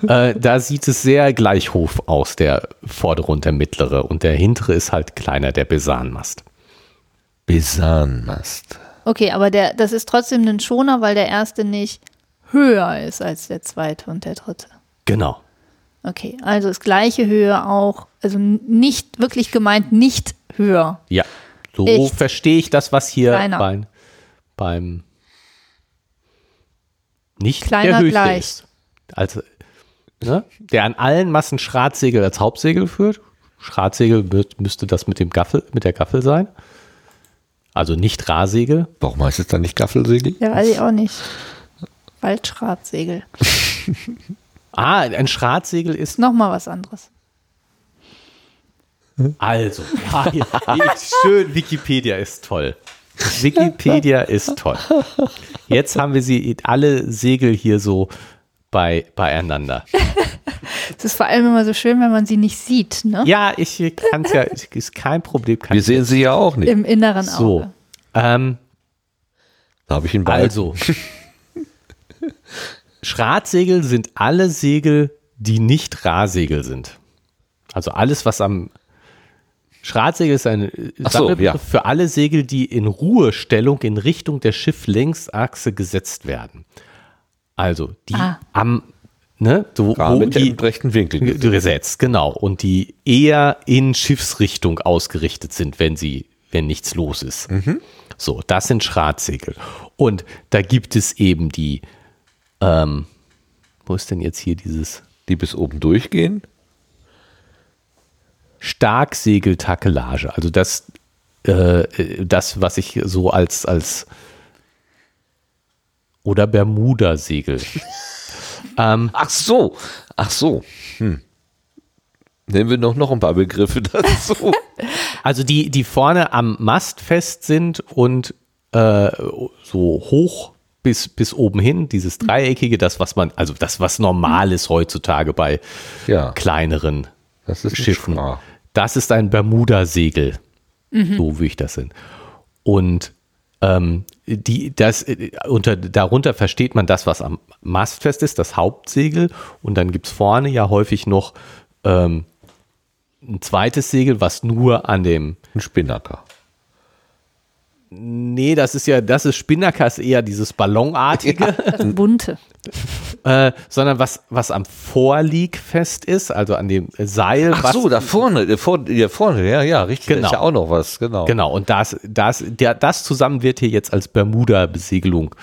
äh, da sieht es sehr gleich hoch aus, der vordere und der mittlere. Und der hintere ist halt kleiner, der Besanmast. Besanmast. Okay, aber der, das ist trotzdem ein Schoner, weil der erste nicht höher ist als der zweite und der dritte. Genau. Okay, also ist gleiche Höhe auch, also nicht wirklich gemeint, nicht höher. Ja. So Echt? verstehe ich das, was hier beim, beim nicht Kleiner der höchste gleich. ist. Also, ne? Der an allen Massen Schratsegel als Hauptsegel führt. Schratsegel wird, müsste das mit dem Gaffel, mit der Gaffel sein. Also nicht Rahsegel. Warum heißt es dann nicht Gaffelsegel? Ja, weiß ich auch nicht. Waldschratsegel. ah, ein Schratsegel ist nochmal was anderes. Also, ja, ja, schön, Wikipedia ist toll. Wikipedia ist toll. Jetzt haben wir sie alle Segel hier so bei, beieinander. Es ist vor allem immer so schön, wenn man sie nicht sieht, ne? Ja, ich kann es ja, ist kein Problem. Wir sehen sie ja auch nicht. Im inneren Auge. So, ähm, da habe ich ihn bei. Also, Schratsegel sind alle Segel, die nicht Rahsegel sind. Also alles, was am Schratsegel ist ein Sammelbegriff so, ja. für alle Segel, die in Ruhestellung in Richtung der Schifflängsachse gesetzt werden. Also die ah. am, ne, so, wo mit die, dem rechten Winkel gesetzt, genau, und die eher in Schiffsrichtung ausgerichtet sind, wenn sie, wenn nichts los ist. Mhm. So, das sind Schratsegel. Und da gibt es eben die, ähm, wo ist denn jetzt hier dieses, die bis oben durchgehen? Starksegeltakelage, also das, äh, das, was ich so als, als oder Bermuda-Segel. ähm, ach so, ach so. Hm. Nehmen wir noch, noch ein paar Begriffe dazu. also die, die vorne am Mast fest sind und äh, so hoch bis, bis oben hin, dieses Dreieckige, das, was man, also das, was normal ist heutzutage bei ja. kleineren Das ist Schiffen. Das ist ein Bermuda-Segel. Mhm. So wie ich das sind. Und ähm, die, das, äh, unter, darunter versteht man das, was am Mast fest ist, das Hauptsegel. Und dann gibt es vorne ja häufig noch ähm, ein zweites Segel, was nur an dem... Ein Spinnaker. Nee, das ist ja, das ist Spinnaker, ist eher dieses Ballonartige. Das Bunte. äh, sondern was, was am Vorlieg fest ist, also an dem Seil. Ach so, da vorne, vor, hier vorne, ja, ja, richtig, genau. Da ist ja auch noch was, genau. Genau, und das, das, der, das zusammen wird hier jetzt als Bermuda-Besegelung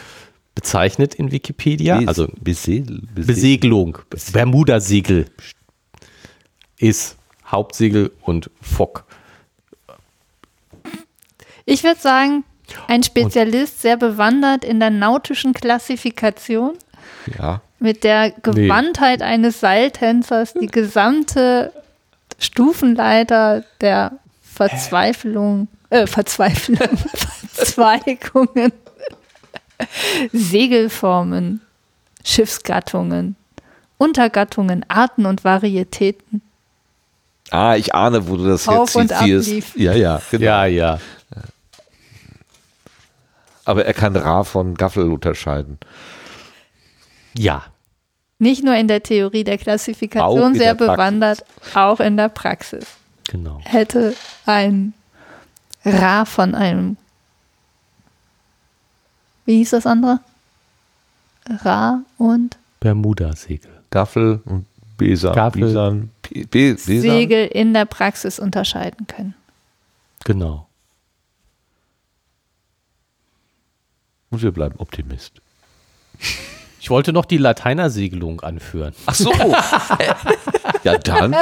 bezeichnet in Wikipedia. Bes, also Besegel, Besegel. Besegelung, Bermuda-Segel ist Hauptsegel und Fock. Ich würde sagen, ein Spezialist, sehr bewandert in der nautischen Klassifikation, ja, mit der Gewandtheit nee. eines Seiltänzers die gesamte Stufenleiter der Verzweiflung, äh, Verzweiflung, Verzweigungen, Segelformen, Schiffsgattungen, Untergattungen, Arten und Varietäten. Ah, ich ahne, wo du das Auf jetzt zitierst. Ja, ja, genau. Ja, ja. Aber er kann Ra von Gaffel unterscheiden. Ja. Nicht nur in der Theorie der Klassifikation sehr bewandert, auch in der Praxis. Genau. Hätte ein Ra von einem, wie hieß das andere? Ra und? Bermuda-Segel. Gaffel und Besa. Gaffel. Segel in der Praxis unterscheiden können. Genau. Und wir bleiben Optimist. Ich wollte noch die Lateinersegelung anführen. Ach so. Ja, dann.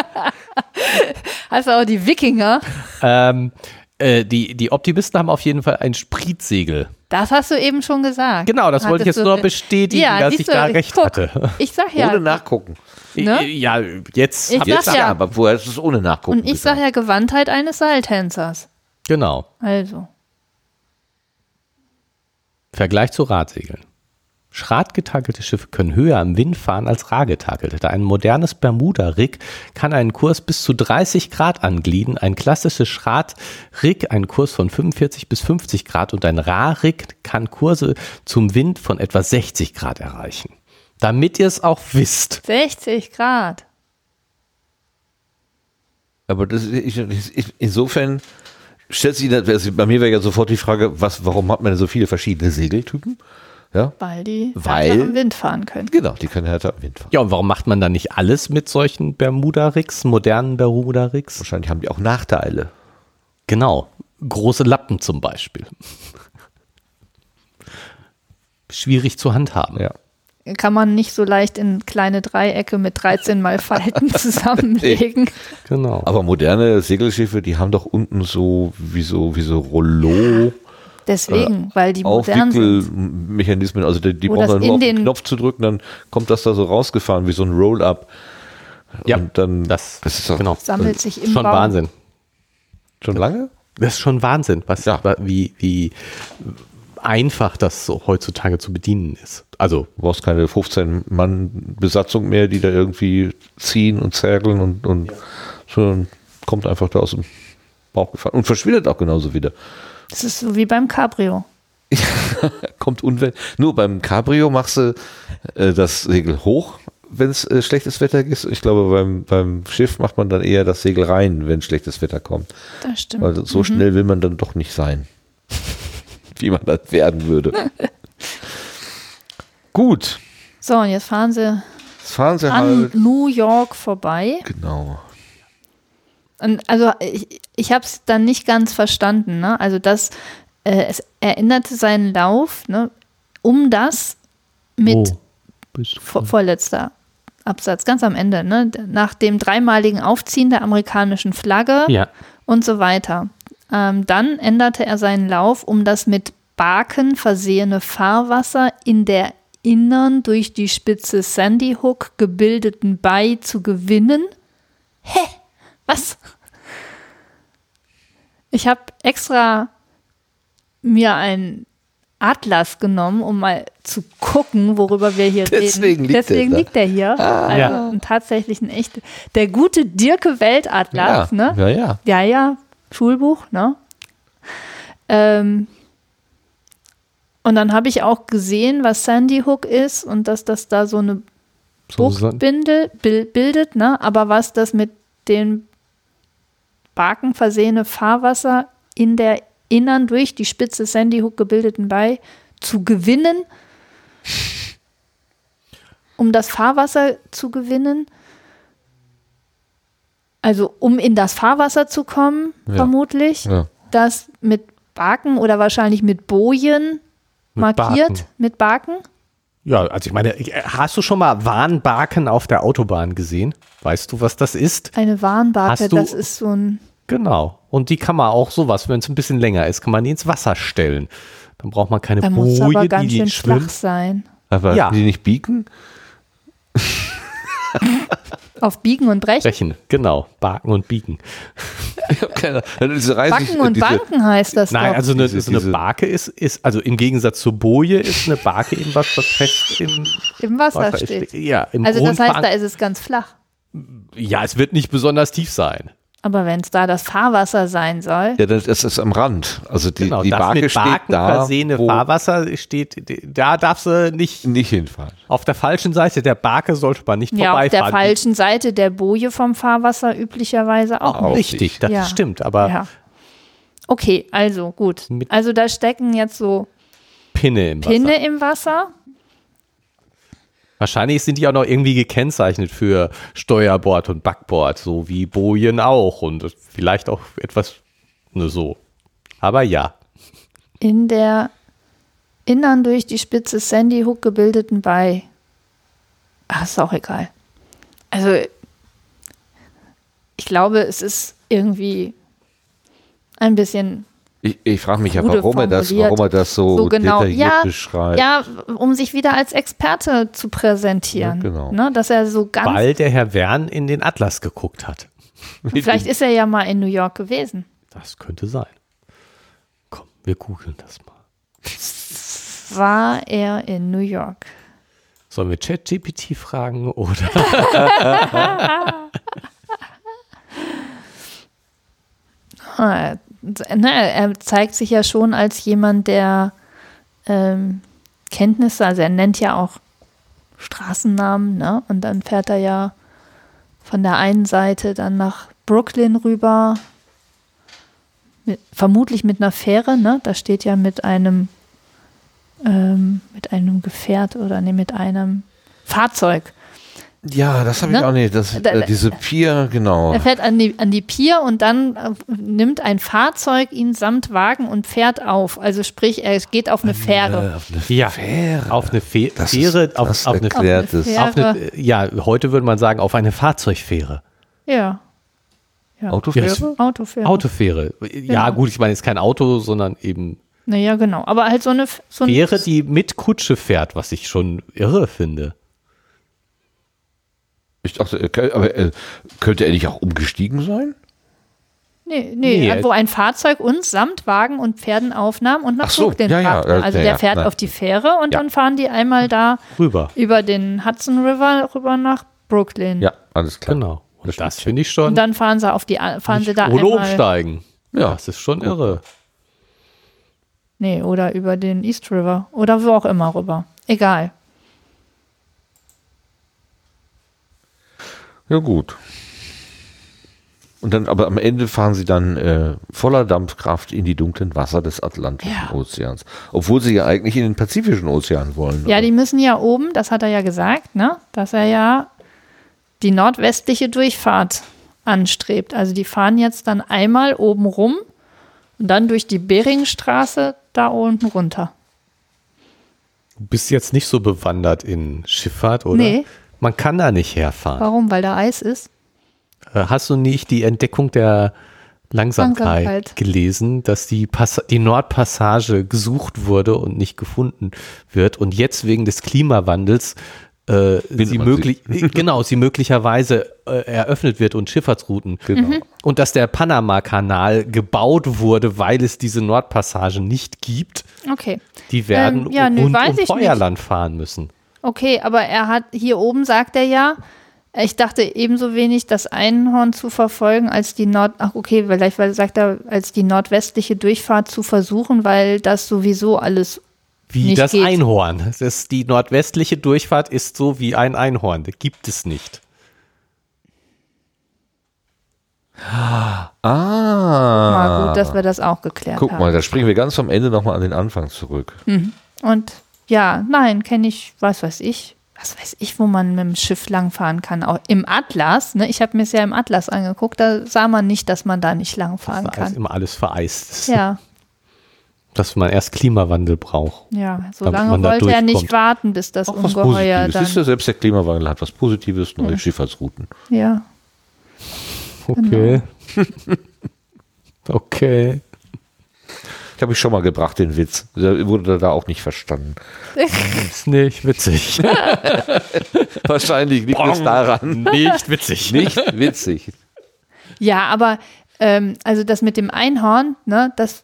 Hast du auch die Wikinger? Ähm, äh, die, die Optimisten haben auf jeden Fall ein Spritsegel. Das hast du eben schon gesagt. Genau, das Hattest wollte ich jetzt nur bestätigen, ja, dass ich du, da ich recht guck, hatte. Ich sag ja. Ohne nachgucken. Ne? Ja, jetzt. Ich jetzt ja, aber woher ist es ohne nachgucken? Und ich sage ja Gewandtheit eines Seiltänzers. Genau. Also. Vergleich zu Radsegeln. Radgetakelte Schiffe können höher am Wind fahren als Ra-getakelte. Ein modernes Bermuda-Rig kann einen Kurs bis zu dreißig Grad angliedern. Ein klassisches Rad-Rig einen Kurs von fünfundvierzig bis fünfzig Grad und ein Ra-Rig kann Kurse zum Wind von etwa sechzig Grad erreichen. Damit ihr es auch wisst. sechzig Grad. Aber das, ich, ich, insofern... Stellt sich, also bei mir wäre ja sofort die Frage, was, warum hat man denn so viele verschiedene Segeltypen? Ja? Weil die Weil, härter am Wind fahren können. Genau, die können härter am Wind fahren. Ja, und warum macht man dann nicht alles mit solchen Bermuda-Rigs, modernen Bermuda-Rigs? Wahrscheinlich haben die auch Nachteile. Genau, große Lappen zum Beispiel. Schwierig zu handhaben. Ja. Kann man nicht so leicht in kleine Dreiecke mit dreizehn mal Falten zusammenlegen. Genau. Aber moderne Segelschiffe, die haben doch unten so wie so, wie so Rollo. Deswegen, äh, weil die modernen Aufwickelmechanismen, also die, die brauchen dann nur auf den Knopf zu drücken, dann kommt das da so rausgefahren, wie so ein Roll-Up. Ja, und dann das, das ist doch, genau. sammelt sich im Schon Baum. Wahnsinn. Schon lange? Das ist schon Wahnsinn, was ja. wie wie einfach das so heutzutage zu bedienen ist. Also du brauchst keine fünfzehn Mann Besatzung mehr, die da irgendwie ziehen und zergeln und, und ja. so, kommt einfach da aus dem Bauch gefahren und verschwindet auch genauso wieder. Das ist so wie beim Cabrio. Kommt unwell. Nur beim Cabrio machst du äh, das Segel hoch, wenn es äh, schlechtes Wetter ist. Ich glaube, beim, beim Schiff macht man dann eher das Segel rein, wenn schlechtes Wetter kommt. Das stimmt. Weil so mhm. schnell will man dann doch nicht sein. Wie man das werden würde. Gut. So, und jetzt fahren sie, jetzt fahren sie an halt. New York vorbei. Genau. Und also ich, ich habe es dann nicht ganz verstanden. Ne? Also das, äh, es erinnerte seinen Lauf, ne? um das mit oh, vor, vorletzter Absatz, ganz am Ende, ne? nach dem dreimaligen Aufziehen der amerikanischen Flagge ja. und so weiter. Dann änderte er seinen Lauf, um das mit Baken versehene Fahrwasser in der innern durch die Spitze Sandy Hook gebildeten Bai zu gewinnen. Hä? Was? Ich habe extra mir einen Atlas genommen, um mal zu gucken, worüber wir hier Deswegen reden. Liegt Deswegen der liegt er hier. Ah, also ja. ein tatsächlich ein echter, der gute Dirke Weltatlas. Ja, ne? ja, ja. Ja, ja. Schulbuch, ne? Ähm, und dann habe ich auch gesehen, was Sandy Hook ist und dass das da so eine Bucht bildet, ne? Aber was das mit den Baken versehene Fahrwasser in der innern durch die Spitze Sandy Hook gebildeten Bay zu gewinnen, um das Fahrwasser zu gewinnen, also um in das Fahrwasser zu kommen, ja. vermutlich, ja. das mit Baken oder wahrscheinlich mit Bojen mit markiert, Baken. mit Baken. Ja, also ich meine, hast du schon mal Warnbarken auf der Autobahn gesehen? Weißt du, was das ist? Eine Warnbarke, du, das ist so ein... Genau, und die kann man auch sowas, wenn es ein bisschen länger ist, kann man die ins Wasser stellen. Dann braucht man keine Boje, die nicht schwimmt. Da muss aber ganz schön flach sein. Aber ja. die nicht biegen? Auf Biegen und Brechen? Brechen, genau. Barken und Biegen. Ich hab keine Ahnung. Diese Reise, Backen und diese, Banken heißt das nein, doch. Nein, also eine, diese, so eine Barke ist, ist, also im Gegensatz zur Boje ist eine Barke eben was, was fest im, Im Wasser, Wasser steht. steht. Ja, im also das heißt, da ist es ganz flach. Ja, es wird nicht besonders tief sein. Aber wenn es da das Fahrwasser sein soll. Ja, das ist am Rand. Also die, genau, die Barke mit steht da. Versehene Fahrwasser steht, da darfst du nicht, nicht hinfahren. Auf der falschen Seite der Barke sollte man nicht ja, vorbeifahren. Ja, auf der falschen Seite der Boje vom Fahrwasser üblicherweise auch, auch nicht. Richtig, das ja. stimmt. Aber ja. Okay, also gut. Also da stecken jetzt so Pinne im Pinne Wasser. Im Wasser. Wahrscheinlich sind die auch noch irgendwie gekennzeichnet für Steuerbord und Backbord, so wie Bojen auch und vielleicht auch etwas nur so. Aber ja. In der innern durch die Spitze Sandy Hook gebildeten Bay. Ach, ist auch egal. Also, ich glaube, es ist irgendwie ein bisschen... Ich, ich frage mich ja, warum er, das, warum er das so, so genau. detailliert ja, beschreibt. Ja, um sich wieder als Experte zu präsentieren. Ja, genau. Ne, dass er so ganz Weil der Herr Wern in den Atlas geguckt hat. Vielleicht ist er ja mal in New York gewesen. Das könnte sein. Komm, wir googeln das mal. War er in New York? Sollen wir ChatGPT fragen oder... ah, er zeigt sich ja schon als jemand, der ähm, Kenntnisse, also er nennt ja auch Straßennamen, ne? Und dann fährt er ja von der einen Seite dann nach Brooklyn rüber, mit, vermutlich mit einer Fähre, ne? Da steht ja mit einem ähm, mit einem Gefährt oder ne, mit einem Fahrzeug. Ja, das habe ich ne? auch nicht. Das, äh, diese Pier, genau. Er fährt an die, an die Pier und dann äh, nimmt ein Fahrzeug ihn samt Wagen und fährt auf. Also sprich, er geht auf eine Fähre. Auf eine Fähre. Ja, auf eine Fähre. Das ist, auf, das auf erklärt auf eine Fähre. Auf eine, ja, heute würde man sagen, auf eine Fahrzeugfähre. Ja. ja. Autofähre? Ja, das, Autofähre. Autofähre. Ja, genau. Gut, ich meine jetzt kein Auto, sondern eben. Naja, genau. Aber halt so eine so Fähre, die mit Kutsche fährt, was ich schon irre finde. Ich dachte, aber äh, könnte er nicht auch umgestiegen sein? Nee, nee, nee, wo ein Fahrzeug uns samt Wagen und Pferden aufnahm und nach so, Brooklyn ja, brachte. Ja, also ja, der fährt nein. auf die Fähre und ja. dann fahren die einmal da rüber über den Hudson River rüber nach Brooklyn. Ja, alles klar. Genau. Und das finde ich schon. Und dann fahren sie auf die fahren nicht, sie da einmal umsteigen. Ja, das ist schon gut. irre. Nee, oder über den East River oder wo auch immer rüber. Egal. Ja, gut. Und dann, aber am Ende fahren sie dann äh, voller Dampfkraft in die dunklen Wasser des Atlantischen ja. Ozeans. Obwohl sie ja eigentlich in den Pazifischen Ozean wollen. Ja, oder? Die müssen ja oben, das hat er ja gesagt, ne, dass er ja die nordwestliche Durchfahrt anstrebt. Also die fahren jetzt dann einmal oben rum und dann durch die Beringstraße da unten runter. Du bist jetzt nicht so bewandert in Schifffahrt, oder? Nee. Man kann da nicht herfahren. Warum? Weil da Eis ist? Hast du nicht die Entdeckung der Langsamkeit, Langsamkeit. gelesen, dass die, Pass- die Nordpassage gesucht wurde und nicht gefunden wird und jetzt wegen des Klimawandels äh, sie, möglich- genau, sie möglicherweise äh, eröffnet wird und Schifffahrtsrouten. Genau. Mhm. Und dass der Panama-Kanal gebaut wurde, weil es diese Nordpassage nicht gibt. Okay. Die werden ähm, ja, rund nö, weiß um Feuerland nicht. fahren müssen. Okay, aber er hat, hier oben sagt er ja, ich dachte ebenso wenig, das Einhorn zu verfolgen, als die Nord, ach okay, vielleicht sagt er, als die nordwestliche Durchfahrt zu versuchen, weil das sowieso alles wie nicht das geht. Einhorn. Das ist, die nordwestliche Durchfahrt ist so wie ein Einhorn, das gibt es nicht. Ah. Mal gut, dass wir das auch geklärt haben. Guck mal, haben. Da springen wir ganz am Ende nochmal an den Anfang zurück. Mhm. Und ja, nein, kenne ich, was weiß ich, was weiß ich, wo man mit dem Schiff langfahren kann. Auch im Atlas, ne? Ich habe mir es ja im Atlas angeguckt, da sah man nicht, dass man da nicht langfahren kann. Das ist immer alles vereist. Ja. Dass man erst Klimawandel braucht. Ja, so lange wollte er nicht warten, bis das Ungeheuer dann... Siehst du, selbst der Klimawandel hat was Positives, neue Schifffahrtsrouten. Ja. Okay. Genau. Okay. Ich habe ich schon mal gebracht, den Witz. Der wurde da auch nicht verstanden. Ist nicht witzig. Wahrscheinlich liegt Bong. Es daran. Nicht witzig. Nicht witzig. Ja, aber ähm, also das mit dem Einhorn, ne, das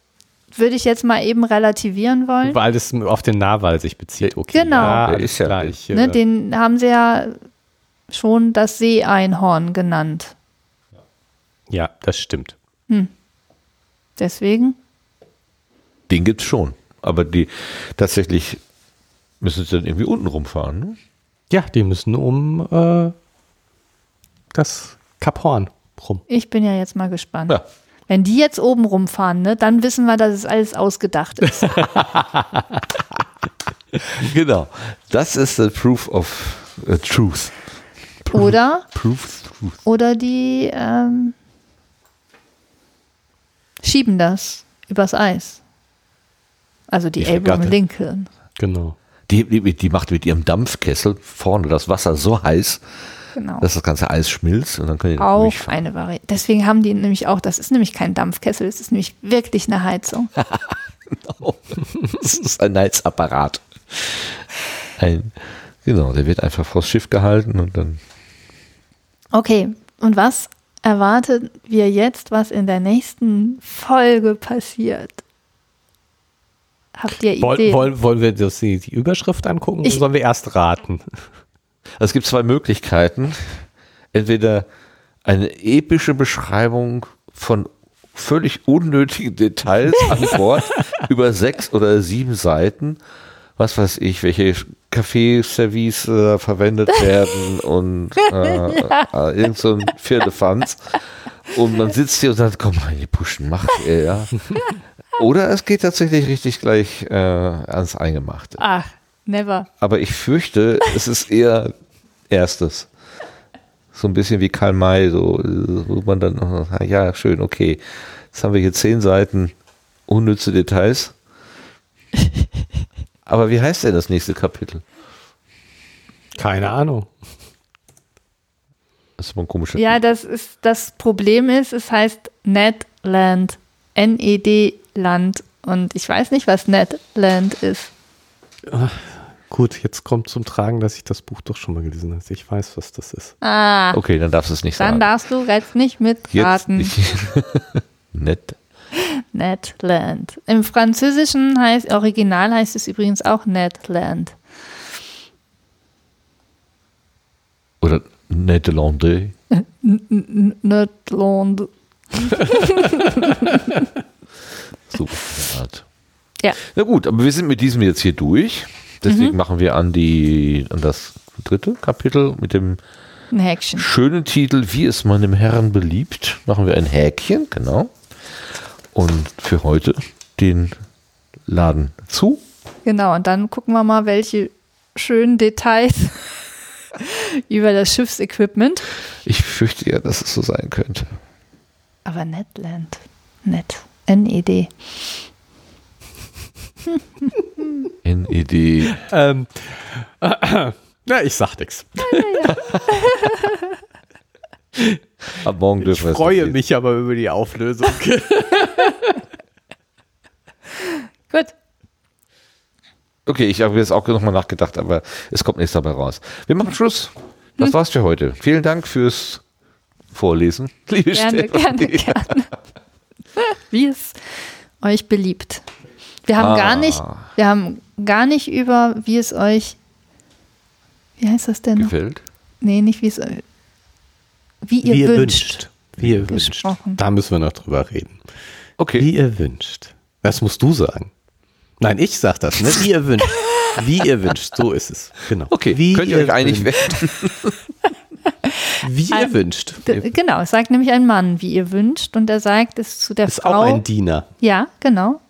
würde ich jetzt mal eben relativieren wollen. Weil das auf den Narwal sich bezieht. Okay. Genau. Ja, ist ja gleich. Ne, den haben sie ja schon das Seeeinhorn genannt. Ja, das stimmt. Hm. Deswegen? Den gibt's schon. Aber die tatsächlich müssen sie dann irgendwie unten rumfahren, ne? Ja, die müssen um äh, das Kap Horn rum. Ich bin ja jetzt mal gespannt. Ja. Wenn die jetzt oben rumfahren, ne, dann wissen wir, dass es alles ausgedacht ist. Genau. Das ist the proof of uh, truth. Proof, oder, proof truth. Oder die ähm, schieben das übers Eis. Also die, die Abraham Lincoln. Genau. Die, die, die macht mit ihrem Dampfkessel vorne das Wasser so heiß, genau, dass das ganze Eis schmilzt und dann können die auch durchfahren. Eine Variante. Deswegen haben die nämlich auch, das ist nämlich kein Dampfkessel, das ist nämlich wirklich eine Heizung. Genau. Das ist ein Heizapparat. Ein, genau, der wird einfach vors Schiff gehalten und dann. Okay, und was erwarten wir jetzt, was in der nächsten Folge passiert? Habt ihr Ideen? Wollen, wollen wir das, die, die Überschrift angucken ich, oder sollen wir erst raten? Es gibt zwei Möglichkeiten. Entweder eine epische Beschreibung von völlig unnötigen Details an Bord über sechs oder sieben Seiten. Was weiß ich, welche Kaffeeservice äh, verwendet werden und äh, äh, irgend so ein Firlefanz. Und man sitzt hier und sagt, komm mal in die Puschen, mach ihr, ja. Oder es geht tatsächlich richtig gleich äh, ans Eingemachte. Ach, never. Aber ich fürchte, es ist eher Erstes. So ein bisschen wie Karl May, so, wo man dann, ja, schön, okay. Jetzt haben wir hier zehn Seiten unnütze Details. Aber wie heißt denn das nächste Kapitel? Keine Ahnung. Das ist aber ein komischer. Ja, das ist, das Problem ist, es heißt Ned Land. N E D Land. Und ich weiß nicht, was Ned Land ist. Ach, gut, jetzt kommt zum Tragen, dass ich das Buch doch schon mal gelesen habe. Ich weiß, was das ist. Ah. Okay, dann darfst du es nicht sagen. Dann darfst du jetzt nicht mitraten. Jetzt nicht. Ned. Ned Land. Im Französischen heißt, Original heißt es übrigens auch Ned Land. Oder Ned Landais. Ned Land. So Art. Ja. Na gut, aber wir sind mit diesem jetzt hier durch. Deswegen mhm. machen wir an die an das dritte Kapitel mit dem schönen Titel Wie es meinem Herrn beliebt. Machen wir ein Häkchen, genau. Und für heute den Laden zu. Genau, und dann gucken wir mal, welche schönen Details über das Schiffsequipment. Ich fürchte ja, dass es so sein könnte. Aber Ned Land. Ned. N E D. N E D. Ähm, äh, äh, na, ich sag nix. Ja, ja. Ab morgen dürfen wir. Ich freue mich aber über die Auflösung. Gut. Okay, ich habe jetzt auch nochmal nachgedacht, aber es kommt nichts dabei raus. Wir machen Schluss. Das hm. war's für heute. Vielen Dank fürs Vorlesen. Liebe Gerne, gerne, gerne. Wie es euch beliebt. Wir haben ah. gar nicht, wir haben gar nicht über, wie es euch, wie heißt das denn? Gefällt? Nee, nicht wie es euch, wie ihr, wie ihr wünscht. wünscht. Wie ihr wünscht. Da müssen wir noch drüber reden. Okay. Wie ihr wünscht. Das musst du sagen. Nein, ich sag das, ne? Wie ihr wünscht. Wie ihr wünscht. So ist es. Genau. Okay. Wie Könnt ihr euch eigentlich wünschen. Wie ein, ihr wünscht. G- genau, es sagt nämlich ein Mann, wie ihr wünscht. Und er sagt es zu der ist Frau. Ist auch ein Diener. Ja, genau.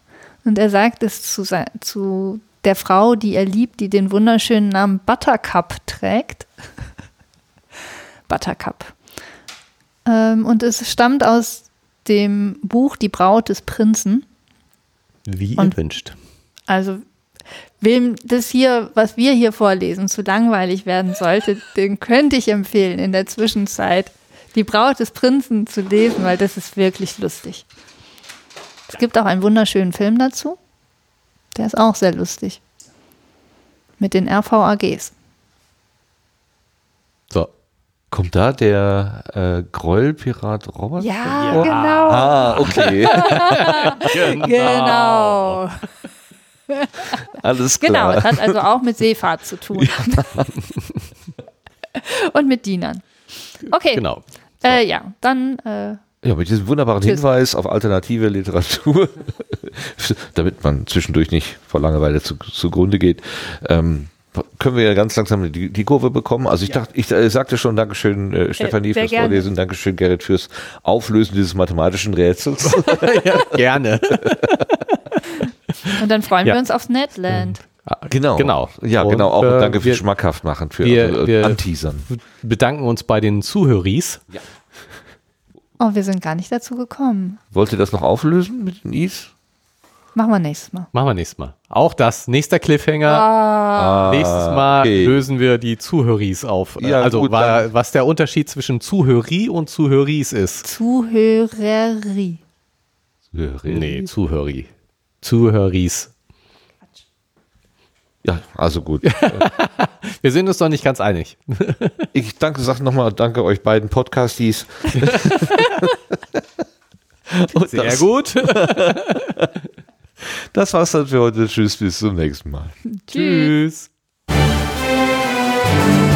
Und er sagt es zu, zu der Frau, die er liebt, die den wunderschönen Namen Buttercup trägt. Buttercup. Ähm, und es stammt aus dem Buch Die Braut des Prinzen. Wie und ihr wünscht. Also, wem das hier, was wir hier vorlesen, zu langweilig werden sollte, den könnte ich empfehlen, in der Zwischenzeit Die Braut des Prinzen zu lesen, weil das ist wirklich lustig. Es gibt auch einen wunderschönen Film dazu. Der ist auch sehr lustig. Mit den R V A Gs. So. Kommt da der äh, Grollpirat Robert? Ja, ja, genau. Ah, okay. Genau. Genau. Alles klar. Genau, es hat also auch mit Seefahrt zu tun. Ja. Und mit Dienern. Okay. Genau. So. Äh, ja, dann... Äh, ja, mit diesem wunderbaren Tschüss. Hinweis auf alternative Literatur, damit man zwischendurch nicht vor Langeweile zu, zugrunde geht, ähm, können wir ja ganz langsam die, die Kurve bekommen. Also ich ja. dachte, ich äh, sagte schon Dankeschön, äh, Stefanie, äh, fürs gerne. Vorlesen, Dankeschön, Gerrit, fürs Auflösen dieses mathematischen Rätsels. Ja, gerne. Und dann freuen ja. wir uns aufs Ned Land. Genau. genau. Ja, und, genau. Auch äh, danke fürs schmackhaft machen, für wir, also, äh, wir Anteasern. Wir bedanken uns bei den Zuhörers. Ja. Oh, wir sind gar nicht dazu gekommen. Wollt ihr das noch auflösen mit den Is? Machen wir nächstes Mal. Machen wir nächstes Mal. Auch das. Nächster Cliffhanger. Ah, nächstes Mal okay. lösen wir die Zuhöris auf. Ja, also gut, war, was der Unterschied zwischen Zuhöri und Zuhöris ist. Zuhöreri. Zuhöreri. Nee, Zuhöri. Zuhöris. Quatsch. Ja, also gut. Wir sind uns noch nicht ganz einig. Ich danke, sag nochmal, danke euch beiden Podcasties. Sehr das, gut. Das war's dann für heute. Tschüss, bis zum nächsten Mal. Tschüss. Tschüss.